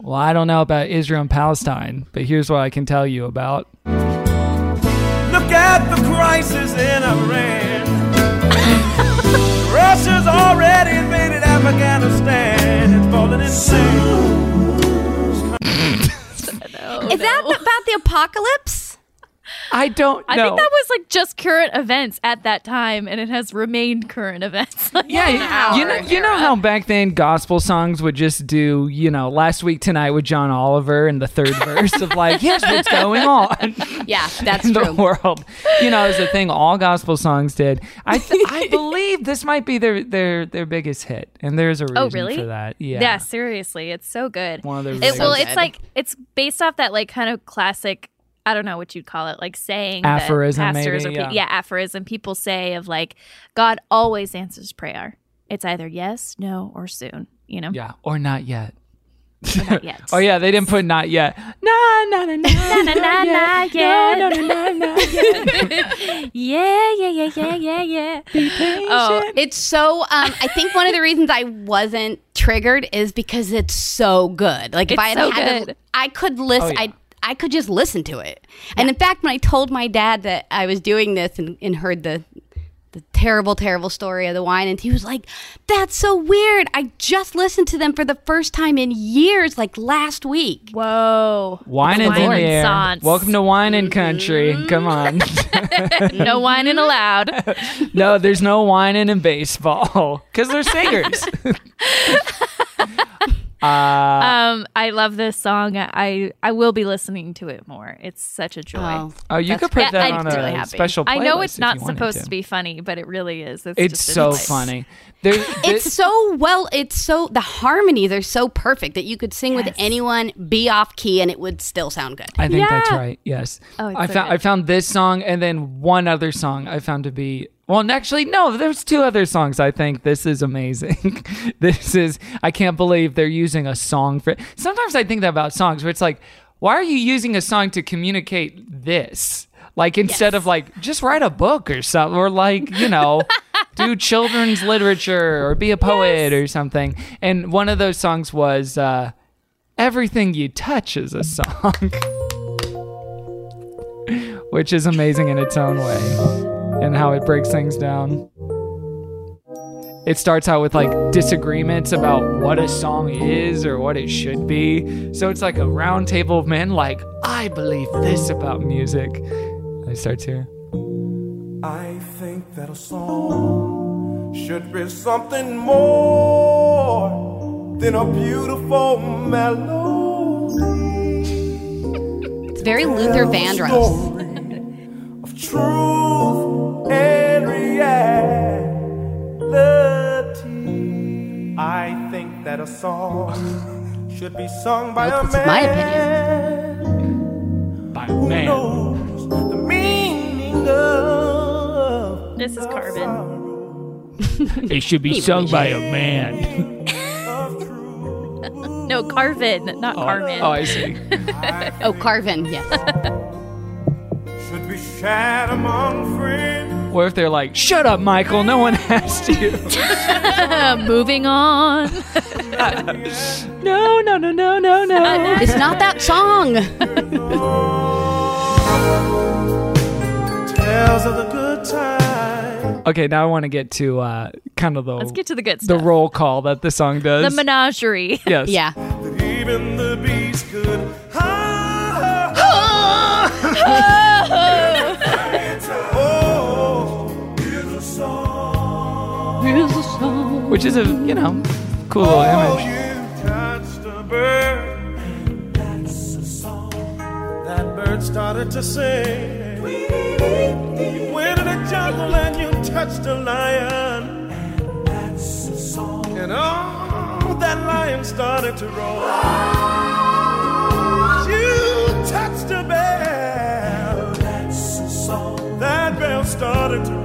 Well, I don't know about Israel and Palestine, but here's what I can tell you about. Look at the crisis in Iran. Russia's already invaded Afghanistan. It's falling insane. no, no. Is that about the apocalypse? I don't know. I think that was like just current events at that time, and it has remained current events. Like yeah, you know, you know how back then gospel songs would just do, you know, Last Week Tonight with John Oliver and the third verse of like, here's what's going on. Yeah, that's in true. The world, you know, is the thing all gospel songs did. I th- I believe this might be their their their biggest hit, and there's a reason oh, really? for that. Yeah, yeah, seriously, it's so good. One of their it, well, it's good. Like it's based off that like kind of classic. I don't know what you'd call it, like saying aphorism, that pastors maybe, or pe- yeah. yeah, aphorism people say of like God always answers prayer. It's either yes, no, or soon. You know, yeah, or not yet. Or not yet. Oh yeah, they didn't put not yet. No, no, no, no, no, no, not yet. No, no, no, no, yet. Yeah, yeah, yeah, yeah, yeah, yeah. Be patient. Oh, it's so. Um, I think one of the reasons I wasn't triggered is because it's so good. Like if it's I had, so had to, I could listen. Oh, yeah. I. I could just listen to it. Yeah. And in fact, when I told my dad that I was doing this and, and heard the the terrible, terrible story of the wine, and he was like, that's so weird. I just listened to them for the first time in years, like last week. Whoa. Wine in the air. Sans. Welcome to wine in country. Mm-hmm. Come on. No whining allowed. No, there's no whining in baseball because they're singers. Uh, um, I love this song. I I will be listening to it more. It's such a joy. Oh, oh you That's could put that yeah, on I'm a really special playlist. I know it's not supposed to. to be funny, but it really is. It's, it's just so funny. There, it's so well. It's so the harmonies are so perfect that you could sing yes. with anyone, be off key, and it would still sound good. I think yeah. that's right. Yes. Oh, it's I so found good. I found this song and then one other song I found to be. Well, actually, no, there's two other songs I think. This is amazing. This is, I can't believe they're using a song for it. Sometimes I think that about songs where it's like, why are you using a song to communicate this? Like instead yes. of like, just write a book or something, or like, you know, do children's literature or be a poet yes. or something. And one of those songs was uh, Everything You Touch is a Song, which is amazing in its own way. And how it breaks things down. It starts out with like disagreements about what a song is or what it should be. So it's like a round table of men like, I believe this about music. It starts here. I think that a song should be something more than a beautiful melody. It's very Luther Vandross. Truth and reality. I think that a song should be sung by That's a man. My opinion. By a man. Who knows the meaning of this is Carvin. It should be sung by a man. No, Carvin, not oh, Carmen. Oh, I see. Oh, Carvin, yes. Be shat among friends. Or if they're like, shut up, Michael, no one asked you. Moving on. No, no, no, no, no, no. It's not that song. Tales of the good time. Okay, now I want to get to uh, kind of the Let's get to the good stuff. The roll call that the song does. The menagerie. Yes. Yeah. Even the beast could which is a, you know, cool little image. Oh, you touched a bird. That's a song. That bird started to sing. You went in the jungle and you touched a lion. And that's a song. And oh, that lion started to roar. Oh, you touched a bell. That's a song. That bell started to ring.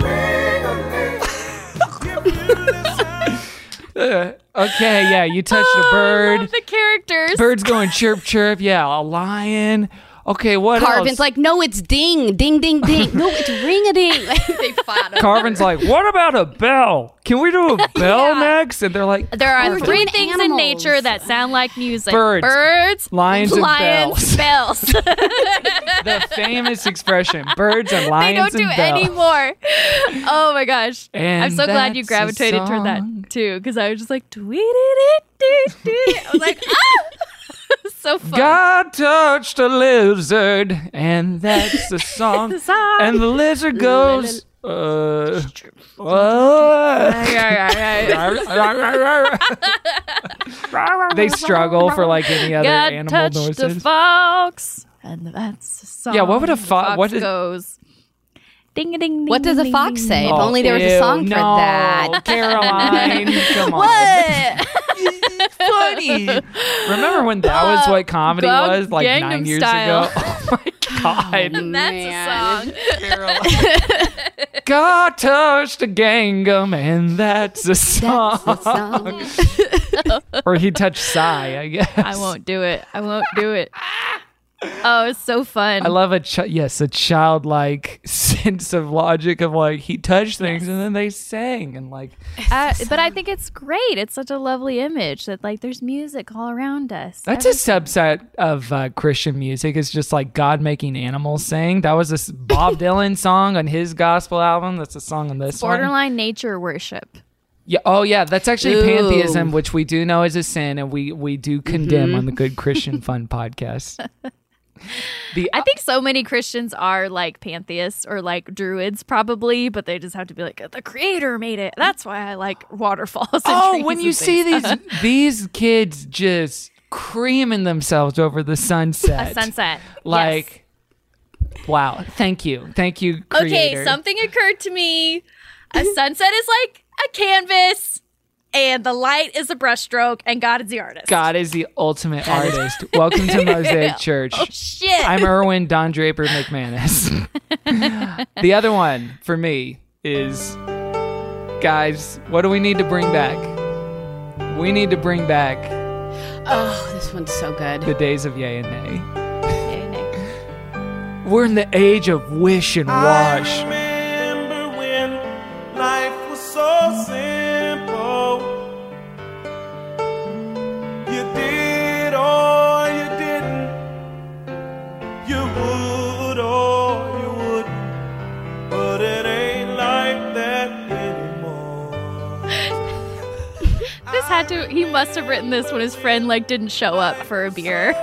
Ring a ring. uh, okay, yeah, you touched oh, a bird. I love the characters. Birds going chirp, chirp. Yeah, a lion. Okay, what Carvin's else? Carvin's like, no, it's ding, ding, ding, ding. No, it's ring-a-ding. They fought. Carvin's like, what about a bell? Can we do a bell yeah. next? And they're like, there are three things animals. in nature that sound like music. Birds, birds lions, lions, and bells. bells. The famous expression, birds and lions and bells. They don't do any more. Oh, my gosh. And I'm so glad you gravitated toward that, too, because I was just like, tweet-it-it-it-it. I was like, ah! So fun. God touched a lizard, and that's the song. song. And the lizard goes, uh, they struggle for like any other God animal touched noises. The fox, and that's the song. Yeah, what would a fo- fox? What is- goes? Ding, ding, ding, what does a fox ding, say? Ding, if only ew, there was a song no, for that. Caroline, come on. What? Funny. Remember when that was what comedy Go, was like Gangnam nine years style. ago? Oh my God. Oh, that's a song. Caroline. God touched a Gangnam, and that's a song. That's a song. Or he touched Psy, I guess. I won't do it. I won't do it. Oh, it's so fun. I love a chi- yes, a childlike sense of logic of like he touched things yes. and then they sang and like. Uh, but I think it's great. It's such a lovely image that like there's music all around us. That's Everything. a subset of uh, Christian music. It's just like God making animals sing. That was a Bob Dylan song on his gospel album. That's a song on this Borderline one. Borderline nature worship. Yeah. Oh, yeah. That's actually Ooh. pantheism, which we do know is a sin, and we we do condemn mm-hmm. on the Good Christian Fun podcast. The, I think so many Christians are like pantheists or like druids probably, but they just have to be like, the creator made it. That's why I like waterfalls. And oh, when you see these these kids just creaming themselves over the sunset. A sunset. Like, yes. Wow. Thank you. Thank you, creator. Okay, something occurred to me. A sunset is like a canvas. And the light is the brushstroke, and God is the artist. God is the ultimate artist. Welcome to Mosaic Church. Oh, shit. I'm Erwin Don Draper McManus. The other one for me is, guys, what do we need to bring back? We need to bring back. Oh, this one's so good. The days of yay and nay. Yay and nay. We're in the age of wish and wash. I remember when life was so simple. You did or you didn't, you would or you wouldn't, but it ain't like that anymore. This had to, he must have written this when his friend like didn't show up for a beer.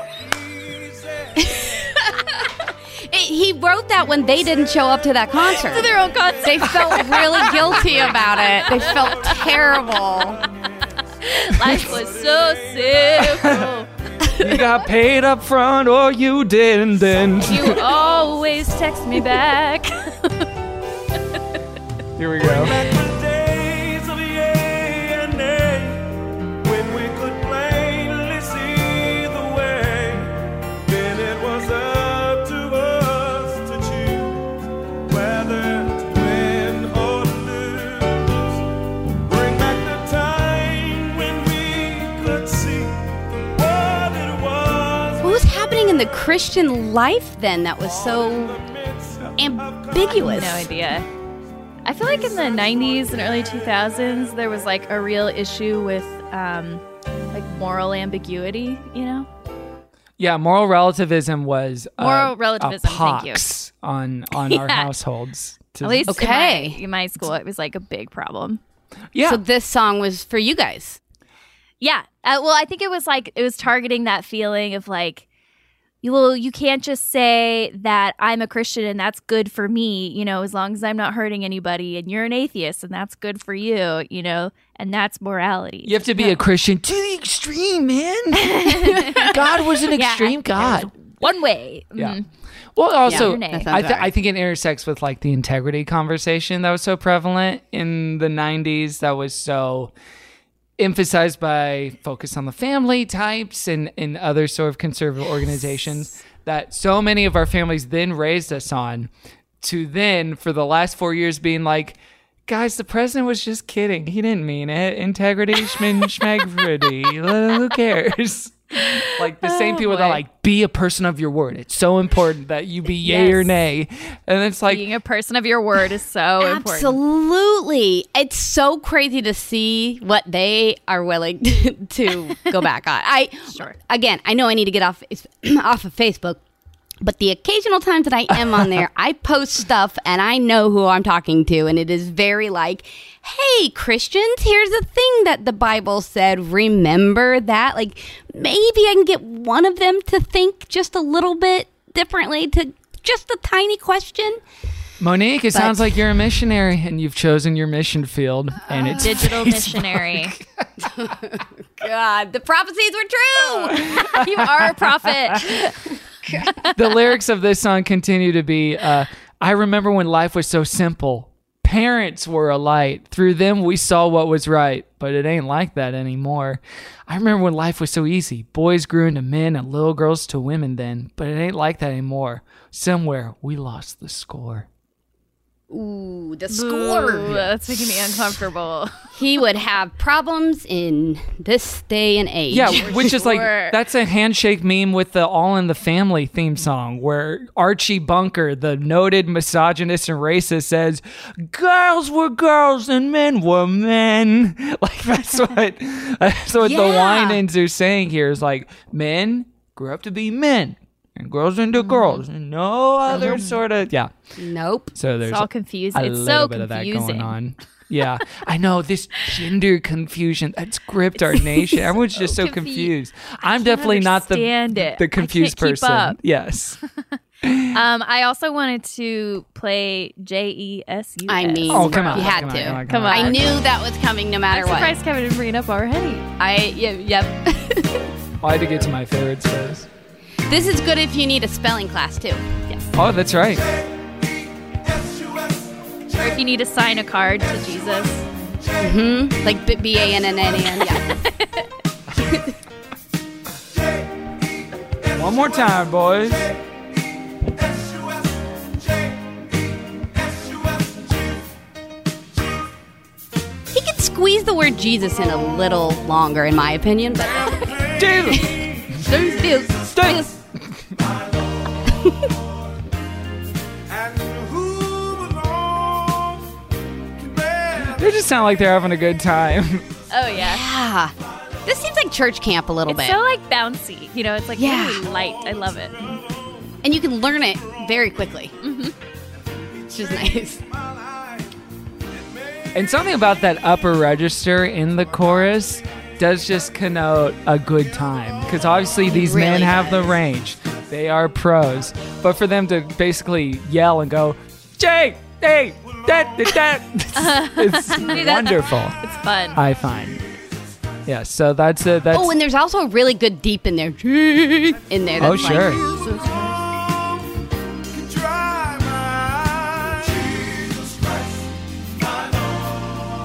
He wrote that when they didn't show up to that concert. To their own concert. They felt really guilty about it. They felt terrible. Life was so simple. You got paid up front or you didn't. You always text me back. Here we go. When we could plainly see the way, then it was up to us to choose whether to win or lose. Bring back the time. In the Christian life then that was so ambiguous. No idea. I feel like in the nineties and early two thousands there was like a real issue with um, like moral ambiguity, you know? Yeah, moral relativism was moral a, relativism, a pox thank you. on, on yeah. our households. To At least okay. in, my, in my school it was like a big problem. Yeah. So this song was for you guys. Yeah. Uh, well, I think it was like, it was targeting that feeling of like, You, well, you can't just say that I'm a Christian and that's good for me, you know, as long as I'm not hurting anybody, and you're an atheist and that's good for you, you know, and that's morality. You have to be no. a Christian to the extreme, man. God was an extreme yeah, God. One way. Yeah. Mm-hmm. Well, also, yeah, I, th- I think it intersects with like the integrity conversation that was so prevalent in the nineties that was so emphasized by focus on the family types and, and other sort of conservative yes. organizations that so many of our families then raised us on, to then for the last four years being like, guys, the president was just kidding. He didn't mean it. Integrity, schmin, schmagrity. Who cares? Like the same oh, people boy. That like, be a person of your word. It's so important that you be yay yes. or nay. And it's like, being a person of your word is so absolutely. important. Absolutely. It's so crazy to see what they are willing to go back on. I sure. Again, I know I need to get off off of Facebook, but the occasional times that I am on there, I post stuff and I know who I'm talking to. And it is very like, hey, Christians, here's a thing that the Bible said. Remember that? Like, maybe I can get one of them to think just a little bit differently to just a tiny question. Monique, it but, sounds like you're a missionary and you've chosen your mission field. And it's digital Facebook. Missionary. God, the prophecies were true. You are a prophet. The lyrics of this song continue to be, uh, I remember when life was so simple. Parents were a light. Through them, we saw what was right, but it ain't like that anymore. I remember when life was so easy. Boys grew into men and little girls to women then, but it ain't like that anymore. Somewhere, we lost the score. Ooh, the score. Ooh, that's making me uncomfortable. He would have problems in this day and age. Yeah, which is like, that's a handshake meme with the All in the Family theme song where Archie Bunker, the noted misogynist and racist, says, girls were girls and men were men. Like, that's what, that's what yeah. the Winans are saying here is like, men grew up to be men. And girls into girls, and no other sort of yeah. Nope. So there's it's all confusing. A it's little so bit confusing. Of that going on. Yeah, I know, this gender confusion that's gripped our nation. Everyone's just so confused. I'm definitely not the the confused person. Yes. um, I also wanted to play J E S U. I mean, oh come on, you had to. Come on, I knew that was coming no matter what. I'm surprised Kevin didn't bring it up already. I yep. I had to get to my favorites first. This is good if you need a spelling class too. Yeah. Oh, that's right. Or if you need to sign a card to Jesus. Mm-hmm. Like B A N N A N. Yeah. One more time, boys. He could squeeze the word Jesus in a little longer, in my opinion. But Jesus! Jesus! Jesus! They just sound like they're having a good time. Oh, yeah. Yeah. This seems like church camp a little it's bit. It's so, like, bouncy. You know, it's, like, yeah. really light. I love it. And you can learn it very quickly. Mm-hmm. Which is nice. And something about that upper register in the chorus does just connote a good time. Because, obviously, these really men does. have the range. They are pros. But for them to basically yell and go, Jake, hey, that, that, that. It's, it's wonderful. It's fun. I find. Yeah, so that's it. That's oh, and there's also a really good deep in there. In there. That's oh, sure.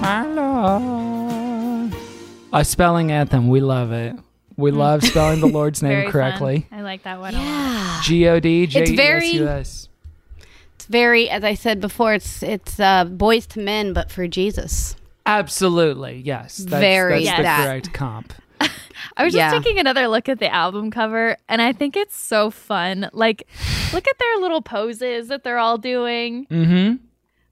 My Lord. A spelling anthem. We love it. We love spelling the Lord's name correctly. Fun. I like that one. Yeah. G O D J E S U S. Very, as I said before, it's it's uh, boys to men, but for Jesus. Absolutely, yes. That's, very, that's yes. the that. correct comp. I was just yeah. taking another look at the album cover, and I think it's so fun. Like, look at their little poses that they're all doing. Mm-hmm.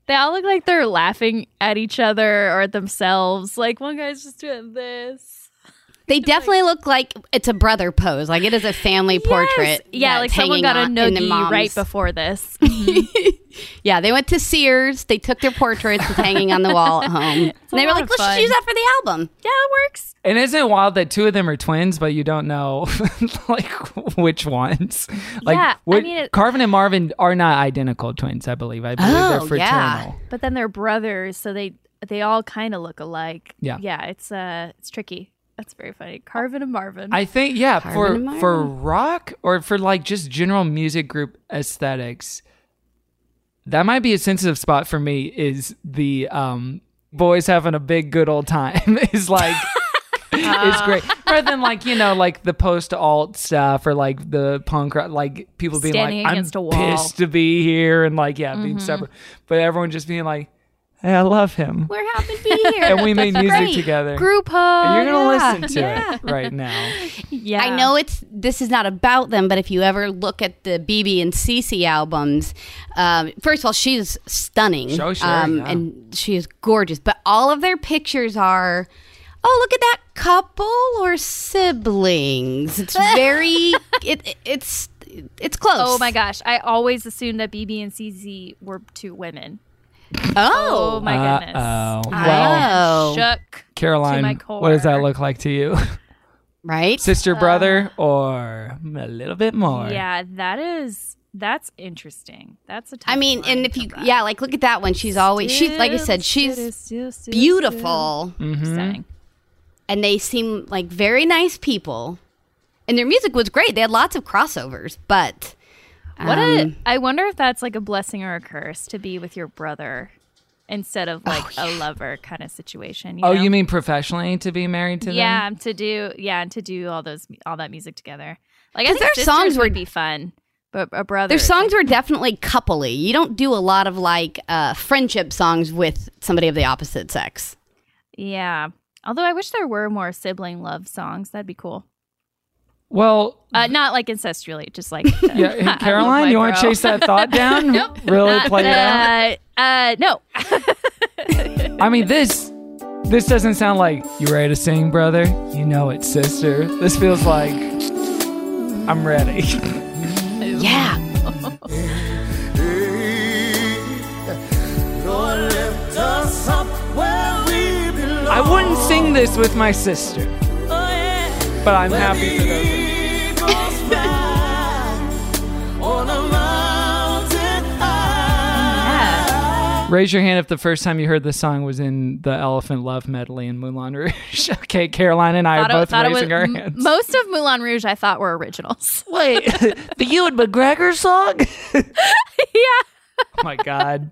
They all look like they're laughing at each other or at themselves. Like, one guy's just doing this. They definitely like, look like it's a brother pose. Like it is a family yes. portrait. Yeah, like someone got a noogie right before this. Mm-hmm. Yeah, they went to Sears. They took their portraits with hanging on the wall at home. And they were like, let's fun. just use that for the album. Yeah, it works. And isn't it wild that two of them are twins, but you don't know like which ones? Like, yeah, what, I mean, it, Carvin and Marvin are not identical twins, I believe. I believe oh, they're fraternal. Yeah. But then they're brothers, so they they all kind of look alike. Yeah, yeah, it's uh, it's tricky. That's very funny. Carvin and Marvin. I think, yeah, Carvin for for rock or for like just general music group aesthetics, that might be a sensitive spot for me is the um, boys having a big good old time is like, uh. is great. Rather than like, you know, like the post-alt stuff or like the punk rock, like people being Standing like, I'm pissed to be here and like, yeah, mm-hmm. being separate. But everyone just being like, hey, I love him. We're happy to be here. And we made music Great. together. Group hug. And you're going to yeah. listen to yeah. it right now. Yeah. I know it's this is not about them, but if you ever look at the B B and CeCe albums, um, first of all, she's stunning. So sure, um, yeah. And she is gorgeous. But all of their pictures are, oh, look at that couple or siblings. It's very, it it's it's close. Oh, my gosh. I always assumed that B B and CeCe were two women. Oh. oh my goodness! Uh, oh, well, I shook Caroline. What does that look like to you? Right, sister, uh, brother, or a little bit more? Yeah, that is that's interesting. That's a. I mean, and if you that. yeah, like look at that one. She's always still, she's like I said, she's still, still, still, beautiful. Still. Mm-hmm. And they seem like very nice people, and their music was great. They had lots of crossovers, but. What um, a, I wonder if that's like a blessing or a curse to be with your brother instead of like oh, yeah. a lover kind of situation. You oh, know? You mean professionally to be married to them? Yeah, to do yeah, and to do all those all that music together. Like, I think their songs would be fun, but a brother. Their songs were definitely coupley. You don't do a lot of like uh, friendship songs with somebody of the opposite sex. Yeah, although I wish there were more sibling love songs. That'd be cool. Well, uh, not like ancestrally, just like uh, yeah, Caroline, you want to chase that thought down? Nope, really not, play it out? Uh, uh, no. I mean, this this doesn't sound like you ready to sing, brother. You know it, sister. This feels like I'm ready. Yeah. Lord, lift us up. sing this with my sister. Oh, yeah. But I'm when happy for those. On a mountain high. Yeah. Raise your hand if the first time you heard this song was in the Elephant Love medley in Moulin Rouge. Okay, Caroline and I thought are both it, raising was, our hands. M- most of Moulin Rouge I thought were originals. Wait, the Ewan McGregor song? Yeah. Oh my God.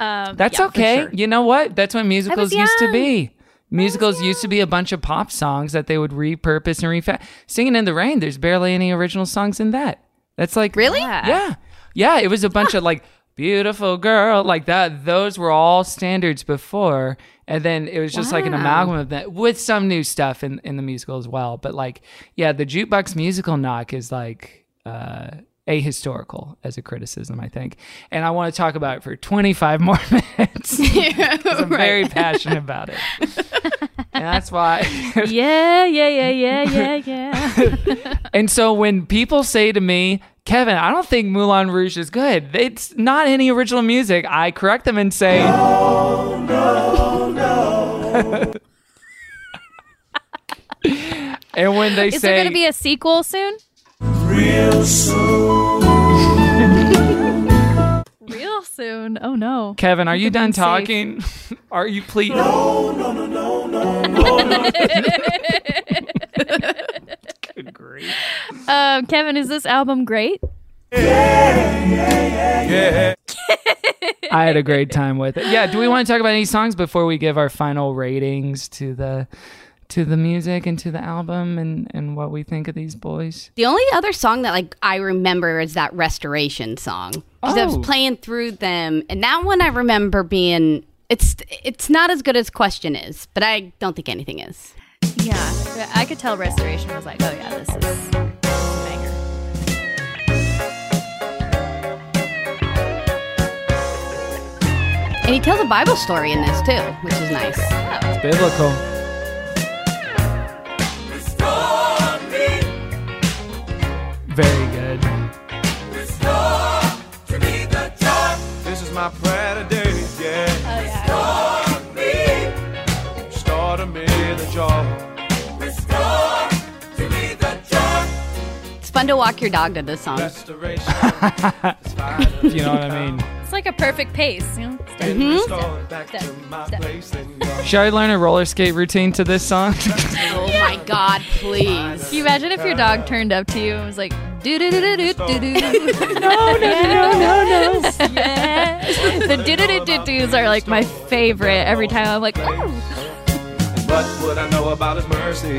Um, That's yeah, okay. Sure. You know what? That's what musicals used to be. Musicals used to be a bunch of pop songs that they would repurpose and refa- Singing in the Rain, there's barely any original songs in that. That's like... Really? Yeah. Yeah, yeah it was a bunch of like, beautiful girl, like that. Those were all standards before. And then it was just wow. like an amalgam of that with some new stuff in, in the musical as well. But like, yeah, the jukebox musical knock is like... Uh, ahistorical as a criticism, I think. And I want to talk about it for twenty-five more minutes. Yeah, I'm right. very passionate about it. And that's why. yeah, yeah, yeah, yeah, yeah, yeah. And so when people say to me, Kevin, I don't think Moulin Rouge is good. It's not any original music. I correct them and say, no, no, no. And when they is say. Is there going to be a sequel soon? Real soon. Real soon. Oh no. Kevin, are you done talking? Safe. Are you pleading? No, no, no, no, no, no, no. Good grief. Um, Kevin, is this album great? Yeah, yeah, yeah, yeah. I had a great time with it. Yeah, do we want to talk about any songs before we give our final ratings to the to the music and to the album and, and what we think of these boys? The only other song that like I remember is that Restoration song. Because oh. I was playing through them and that one I remember being, it's it's not as good as Question is, but I don't think anything is. Yeah, I could tell Restoration was like, oh yeah, this is... banger. And he tells a Bible story in this too, which is nice. Oh. It's biblical. Very good. This is my prayer today, yeah. Oh, yeah. Restore me. Restore to me the joy. Restore to me the joy. It's fun to walk your dog to this song. Restoration. You know what I mean? It's like a perfect pace, you know? Mm-hmm. Step, step, step. Should I learn a roller skate routine to this song? Oh my God, please. Can you imagine if your dog turned up to you and was like, do do do do do do do? No, no, no, no, no. Yes. The do do do do do's are like my favorite every time. I'm like, oh. What would I know about his mercy?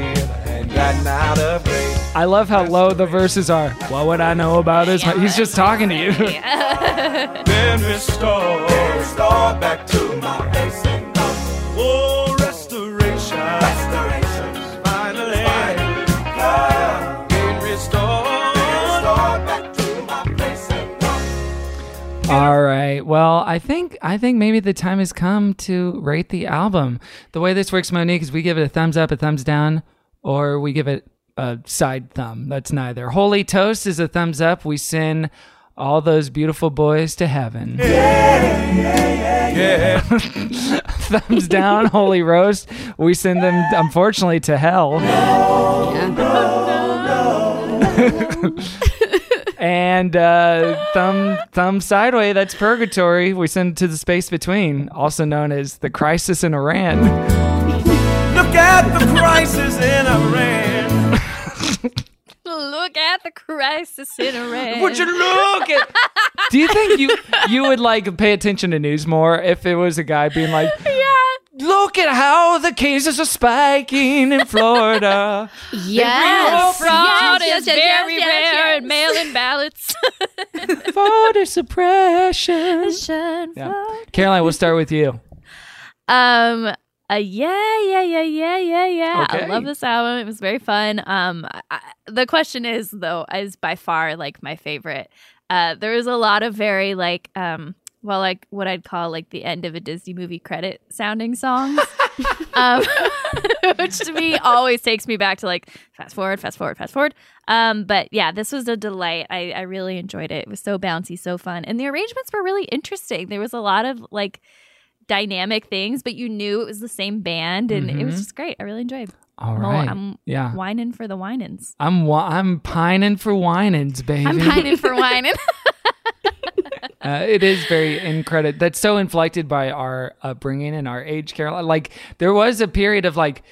And gotten out of faith. I love how low the verses are. What would I know about his mercy? He's just talking to you. Then restore, restore back to my face and love. Oh, restoration, restoration, finally. Then restore, restore back to my place and love. All right. Well, I think I think maybe the time has come to rate the album. The way this works, Monique, is we give it a thumbs up, a thumbs down, or we give it a side thumb. That's neither. Holy Toast is a thumbs up. We send all those beautiful boys to heaven. Yeah, yeah, yeah, yeah. Yeah. Thumbs down, Holy Roast. We send them, unfortunately, to hell. No, yeah. no, no, no. And uh, thumb thumb sideways, that's purgatory. We send it to the space between, also known as the crisis in Iran. Look at the crisis in Iran. Look at the crisis in Iran. Would you look at... Do you think you you would like pay attention to news more if it was a guy being like, yeah. Look at how the cases are spiking in Florida. Yes. The real fraud yes, yes, is yes, very yes, yes, rare yes. in mail-in ballots. Voter suppression. Yeah. Caroline, we'll start with you. Um. Uh, yeah, yeah, yeah, yeah, yeah, yeah. Okay. I love this album. It was very fun. Um. I, the Question is, though, is by far, like, my favorite. Uh. There was a lot of very, like... um. Well, like what I'd call like the end of a Disney movie credit sounding songs, um, which to me always takes me back to like fast forward, fast forward, fast forward. Um, but yeah, this was a delight. I, I really enjoyed it. It was so bouncy, so fun. And the arrangements were really interesting. There was a lot of like dynamic things, but you knew it was the same band, and mm-hmm. it was just great. I really enjoyed it. All right. I'm yeah. whining for the Winans. I'm I'm pining for Winans, baby. I'm pining for Winans. Uh, it is very in credit. That's so inflected by our upbringing and our age, Caroline. Like, there was a period of, like,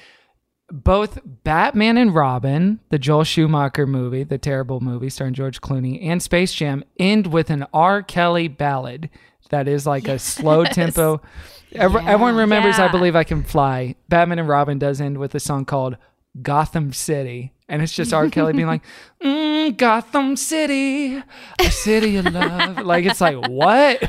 both Batman and Robin, the Joel Schumacher movie, the terrible movie starring George Clooney, and Space Jam end with an R. Kelly ballad that is, like, yes. a slow tempo. Yeah. Everyone remembers yeah. I Believe I Can Fly. Batman and Robin does end with a song called Gotham City. And it's just R. Kelly being like, mm, Gotham City, a city of love. Like, it's like, what?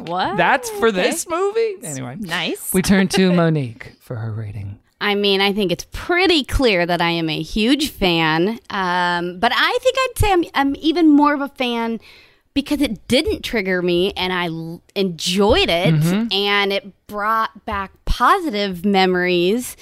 What? That's for okay. this movie? Anyway. Nice. We turn to Monique for her rating. I mean, I think it's pretty clear that I am a huge fan. Um, but I think I'd say I'm, I'm even more of a fan because it didn't trigger me and I l- enjoyed it. Mm-hmm. And it brought back positive memories.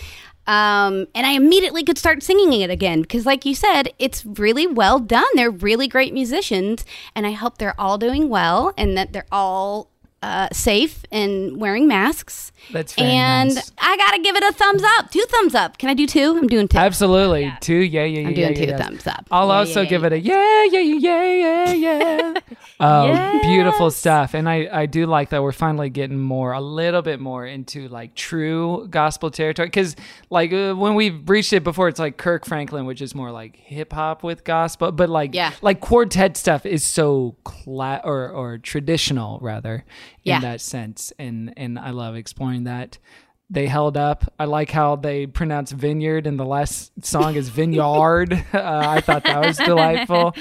Um, and I immediately could start singing it again because, like you said, it's really well done. They're really great musicians, and I hope they're all doing well and that they're all uh, safe and wearing masks. That's very And nice. I gotta give it a thumbs up, two thumbs up. Can I do two? I'm doing two. Absolutely, yeah. two. Yeah, yeah, yeah. I'm doing yeah, two yeah. thumbs up. I'll yeah, also yeah, give yeah. it a yeah, yeah, yeah, yeah, yeah. um, yes. Beautiful stuff, and I, I do like that we're finally getting more, a little bit more into like true gospel territory. Because like uh, when we've reached it before, it's like Kirk Franklin, which is more like hip hop with gospel, but like yeah. like quartet stuff is so cla- or or traditional rather in yeah. that sense, and and I love exploring that. They held up. I like how they pronounce Vineyard and the last song is Vineyard. uh, I thought that was delightful.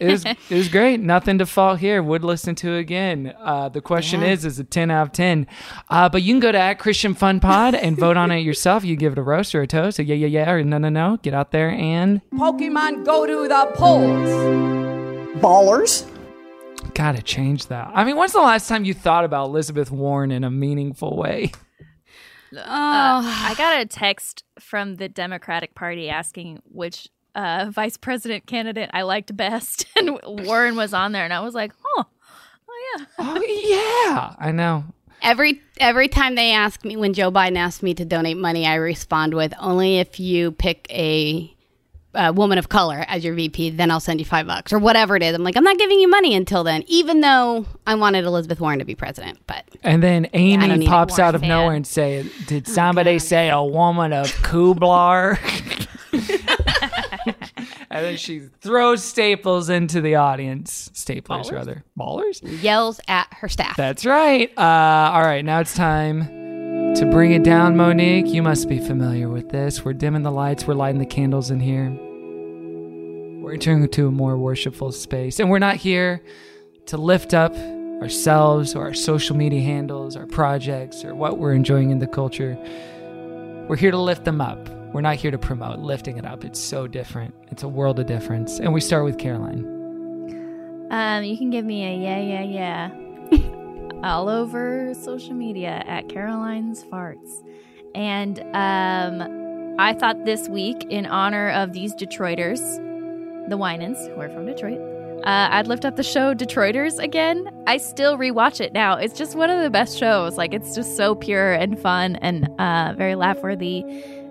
It was, it was great. Nothing to fault here. Would listen to again. Uh, the question yeah. is, is a ten out of ten. Uh, but you can go to at Christian Fun Pod and vote on it yourself. You give it a roast or a toast. So yeah, yeah, yeah, or no, no, no. Get out there and... Pokemon go to the polls. Ballers. Gotta change that. I mean, when's the last time you thought about Elizabeth Warren in a meaningful way? Oh, uh, I got a text from the Democratic Party asking which uh, vice president candidate I liked best, and Warren was on there, and I was like, oh, oh yeah. Oh, yeah. I know. Every every time they ask me, when Joe Biden asks me to donate money, I respond with, only if you pick a... Uh, woman of color as your V P, then I'll send you five bucks or whatever it is. I'm like, I'm not giving you money until then, even though I wanted Elizabeth Warren to be president. But and then Amy yeah, pops out of fan. nowhere and say, "Did somebody oh, say a woman of Kublar?" And then she throws staples into the audience. Staplers, Ballers? rather. Ballers? Yells at her staff. That's right. Uh, all right, now it's time. To bring it down, Monique, you must be familiar with this. We're dimming the lights. We're lighting the candles in here. We're entering into a more worshipful space. And we're not here to lift up ourselves or our social media handles, our projects, or what we're enjoying in the culture. We're here to lift them up. We're not here to promote lifting it up. It's so different. It's a world of difference. And we start with Caroline. Um, you can give me a yeah, yeah, yeah. All over social media at Caroline's Farts. And um, I thought this week, in honor of these Detroiters, the Winans, who are from Detroit, uh, I'd lift up the show Detroiters again. I still rewatch it now. It's just one of the best shows. Like, it's just so pure and fun and uh, very laugh-worthy.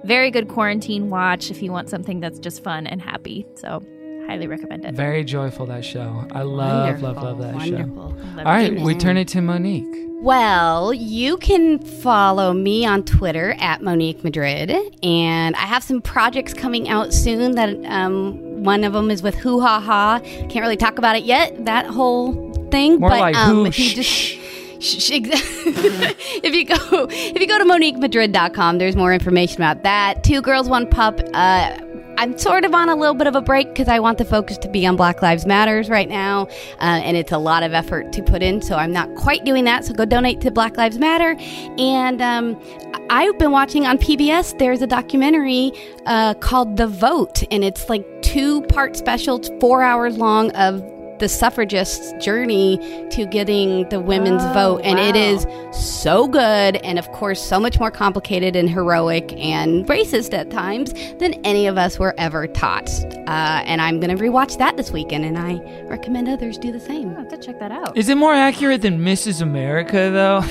Very good quarantine watch if you want something that's just fun and happy. So... highly recommend it. Very joyful, that show. I love, wonderful, love, love that wonderful. show. All right, we turn it to Monique. Well, you can follow me on Twitter at Monique Madrid, and I have some projects coming out soon. That um, one of them is with Hoo Ha Ha. Can't really talk about it yet. That whole thing, more but like um, who, he just. Sh- if you go, if you go to Monique Madrid dot com, there's more information about that. Two Girls, One Pup. Uh, I'm sort of on a little bit of a break because I want the focus to be on Black Lives Matters right now, uh, and it's a lot of effort to put in, so I'm not quite doing that, so go donate to Black Lives Matter. And um, I've been watching on P B S, there's a documentary uh, called The Vote, and it's like two-part special, four hours long of the suffragists' journey to getting the women's oh, vote. And wow. It is so good and, of course, so much more complicated and heroic and racist at times than any of us were ever taught. Uh, and I'm going to rewatch that this weekend, and I recommend others do the same. I'll have to check that out. Is it more accurate than Missus America, though?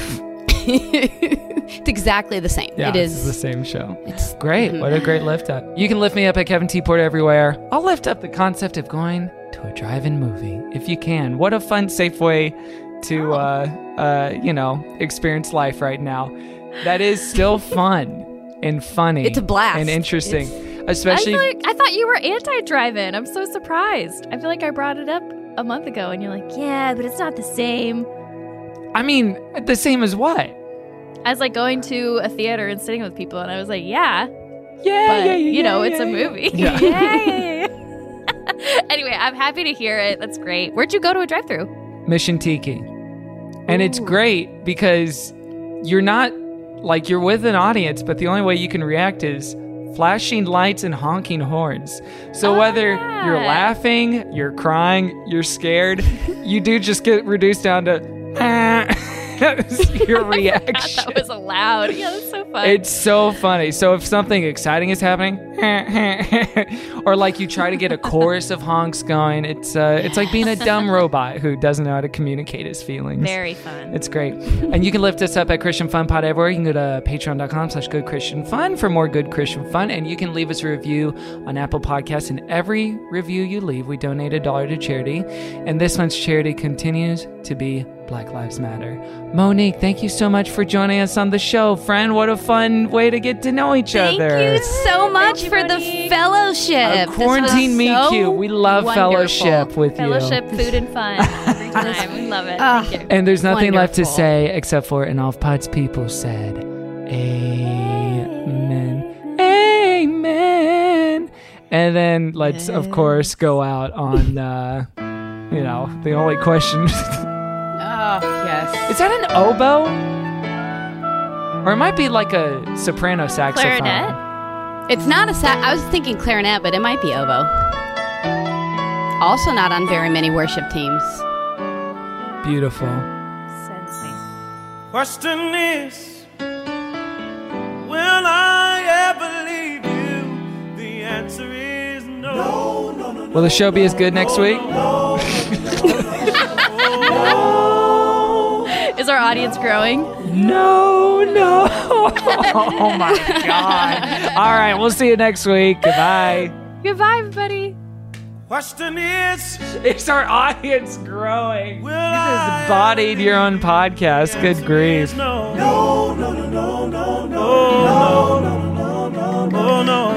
It's exactly the same. Yeah, it is it's the same show. It's great. What a great lift up. You can lift me up at Kevin T. Porter everywhere. I'll lift up the concept of going to a drive-in movie if you can. What a fun, safe way to, uh, uh, you know, experience life right now. That is still fun and funny. It's a blast. And interesting. It's, Especially. I, like, I thought you were anti-drive-in. I'm so surprised. I feel like I brought it up a month ago and you're like, yeah, but it's not the same. I mean, the same as what? I was like going to a theater and sitting with people, and I was like, yeah. Yeah, but, yeah, yeah. You know, yeah, it's yeah, a movie. Yeah. yeah, yeah, yeah. Anyway, I'm happy to hear it. That's great. Where'd you go to a drive-thru? Mission Tiki. And Ooh. It's great because you're not, like, you're with an audience, but the only way you can react is flashing lights and honking horns. So oh, whether yeah. you're laughing, you're crying, you're scared, you do just get reduced down to... that was your reaction. I forgot that was allowed. Yeah, that's so funny. It's so funny. So if something exciting is happening, or like you try to get a chorus of honks going, it's uh, it's like being a dumb robot who doesn't know how to communicate his feelings. Very fun. It's great. And you can lift us up at Christian Fun Pod everywhere. You can go to patreon dot com slash good christian fun for more Good Christian Fun. And you can leave us a review on Apple Podcasts. And every review you leave, we donate a dollar to charity. And this month's charity continues to be Black Lives Matter. Monique, thank you so much for joining us on the show, friend. What a fun way to get to know each thank other. Thank you so much you, for Monique. The fellowship. A quarantine meet so cute. We love wonderful. fellowship with fellowship, you. Fellowship, food, and fun. Every time. We love it. Uh, thank you. And there's nothing wonderful. Left to say except for, and all Pod's people said, Amen. Amen. And then let's, Amen. Of course, go out on, uh, you know, the only question... Oh, yes. Is that an oboe? Or it might be like a soprano saxophone. Clarinet? It's not a sax. I was thinking clarinet, but it might be oboe. Also not on very many worship teams. Beautiful. Sends me. Question is, will I ever leave you? The answer is no. No, no, no, will the show be as good next week? No, no. Is our audience growing? No, no. Oh, my God. All right, we'll see you next week. Goodbye. Goodbye, everybody. Question is... Is our audience growing? Will you just bodied your own podcast. Good grief. No, no, no, no, no, no, no, no, no, no, no, no, no, no.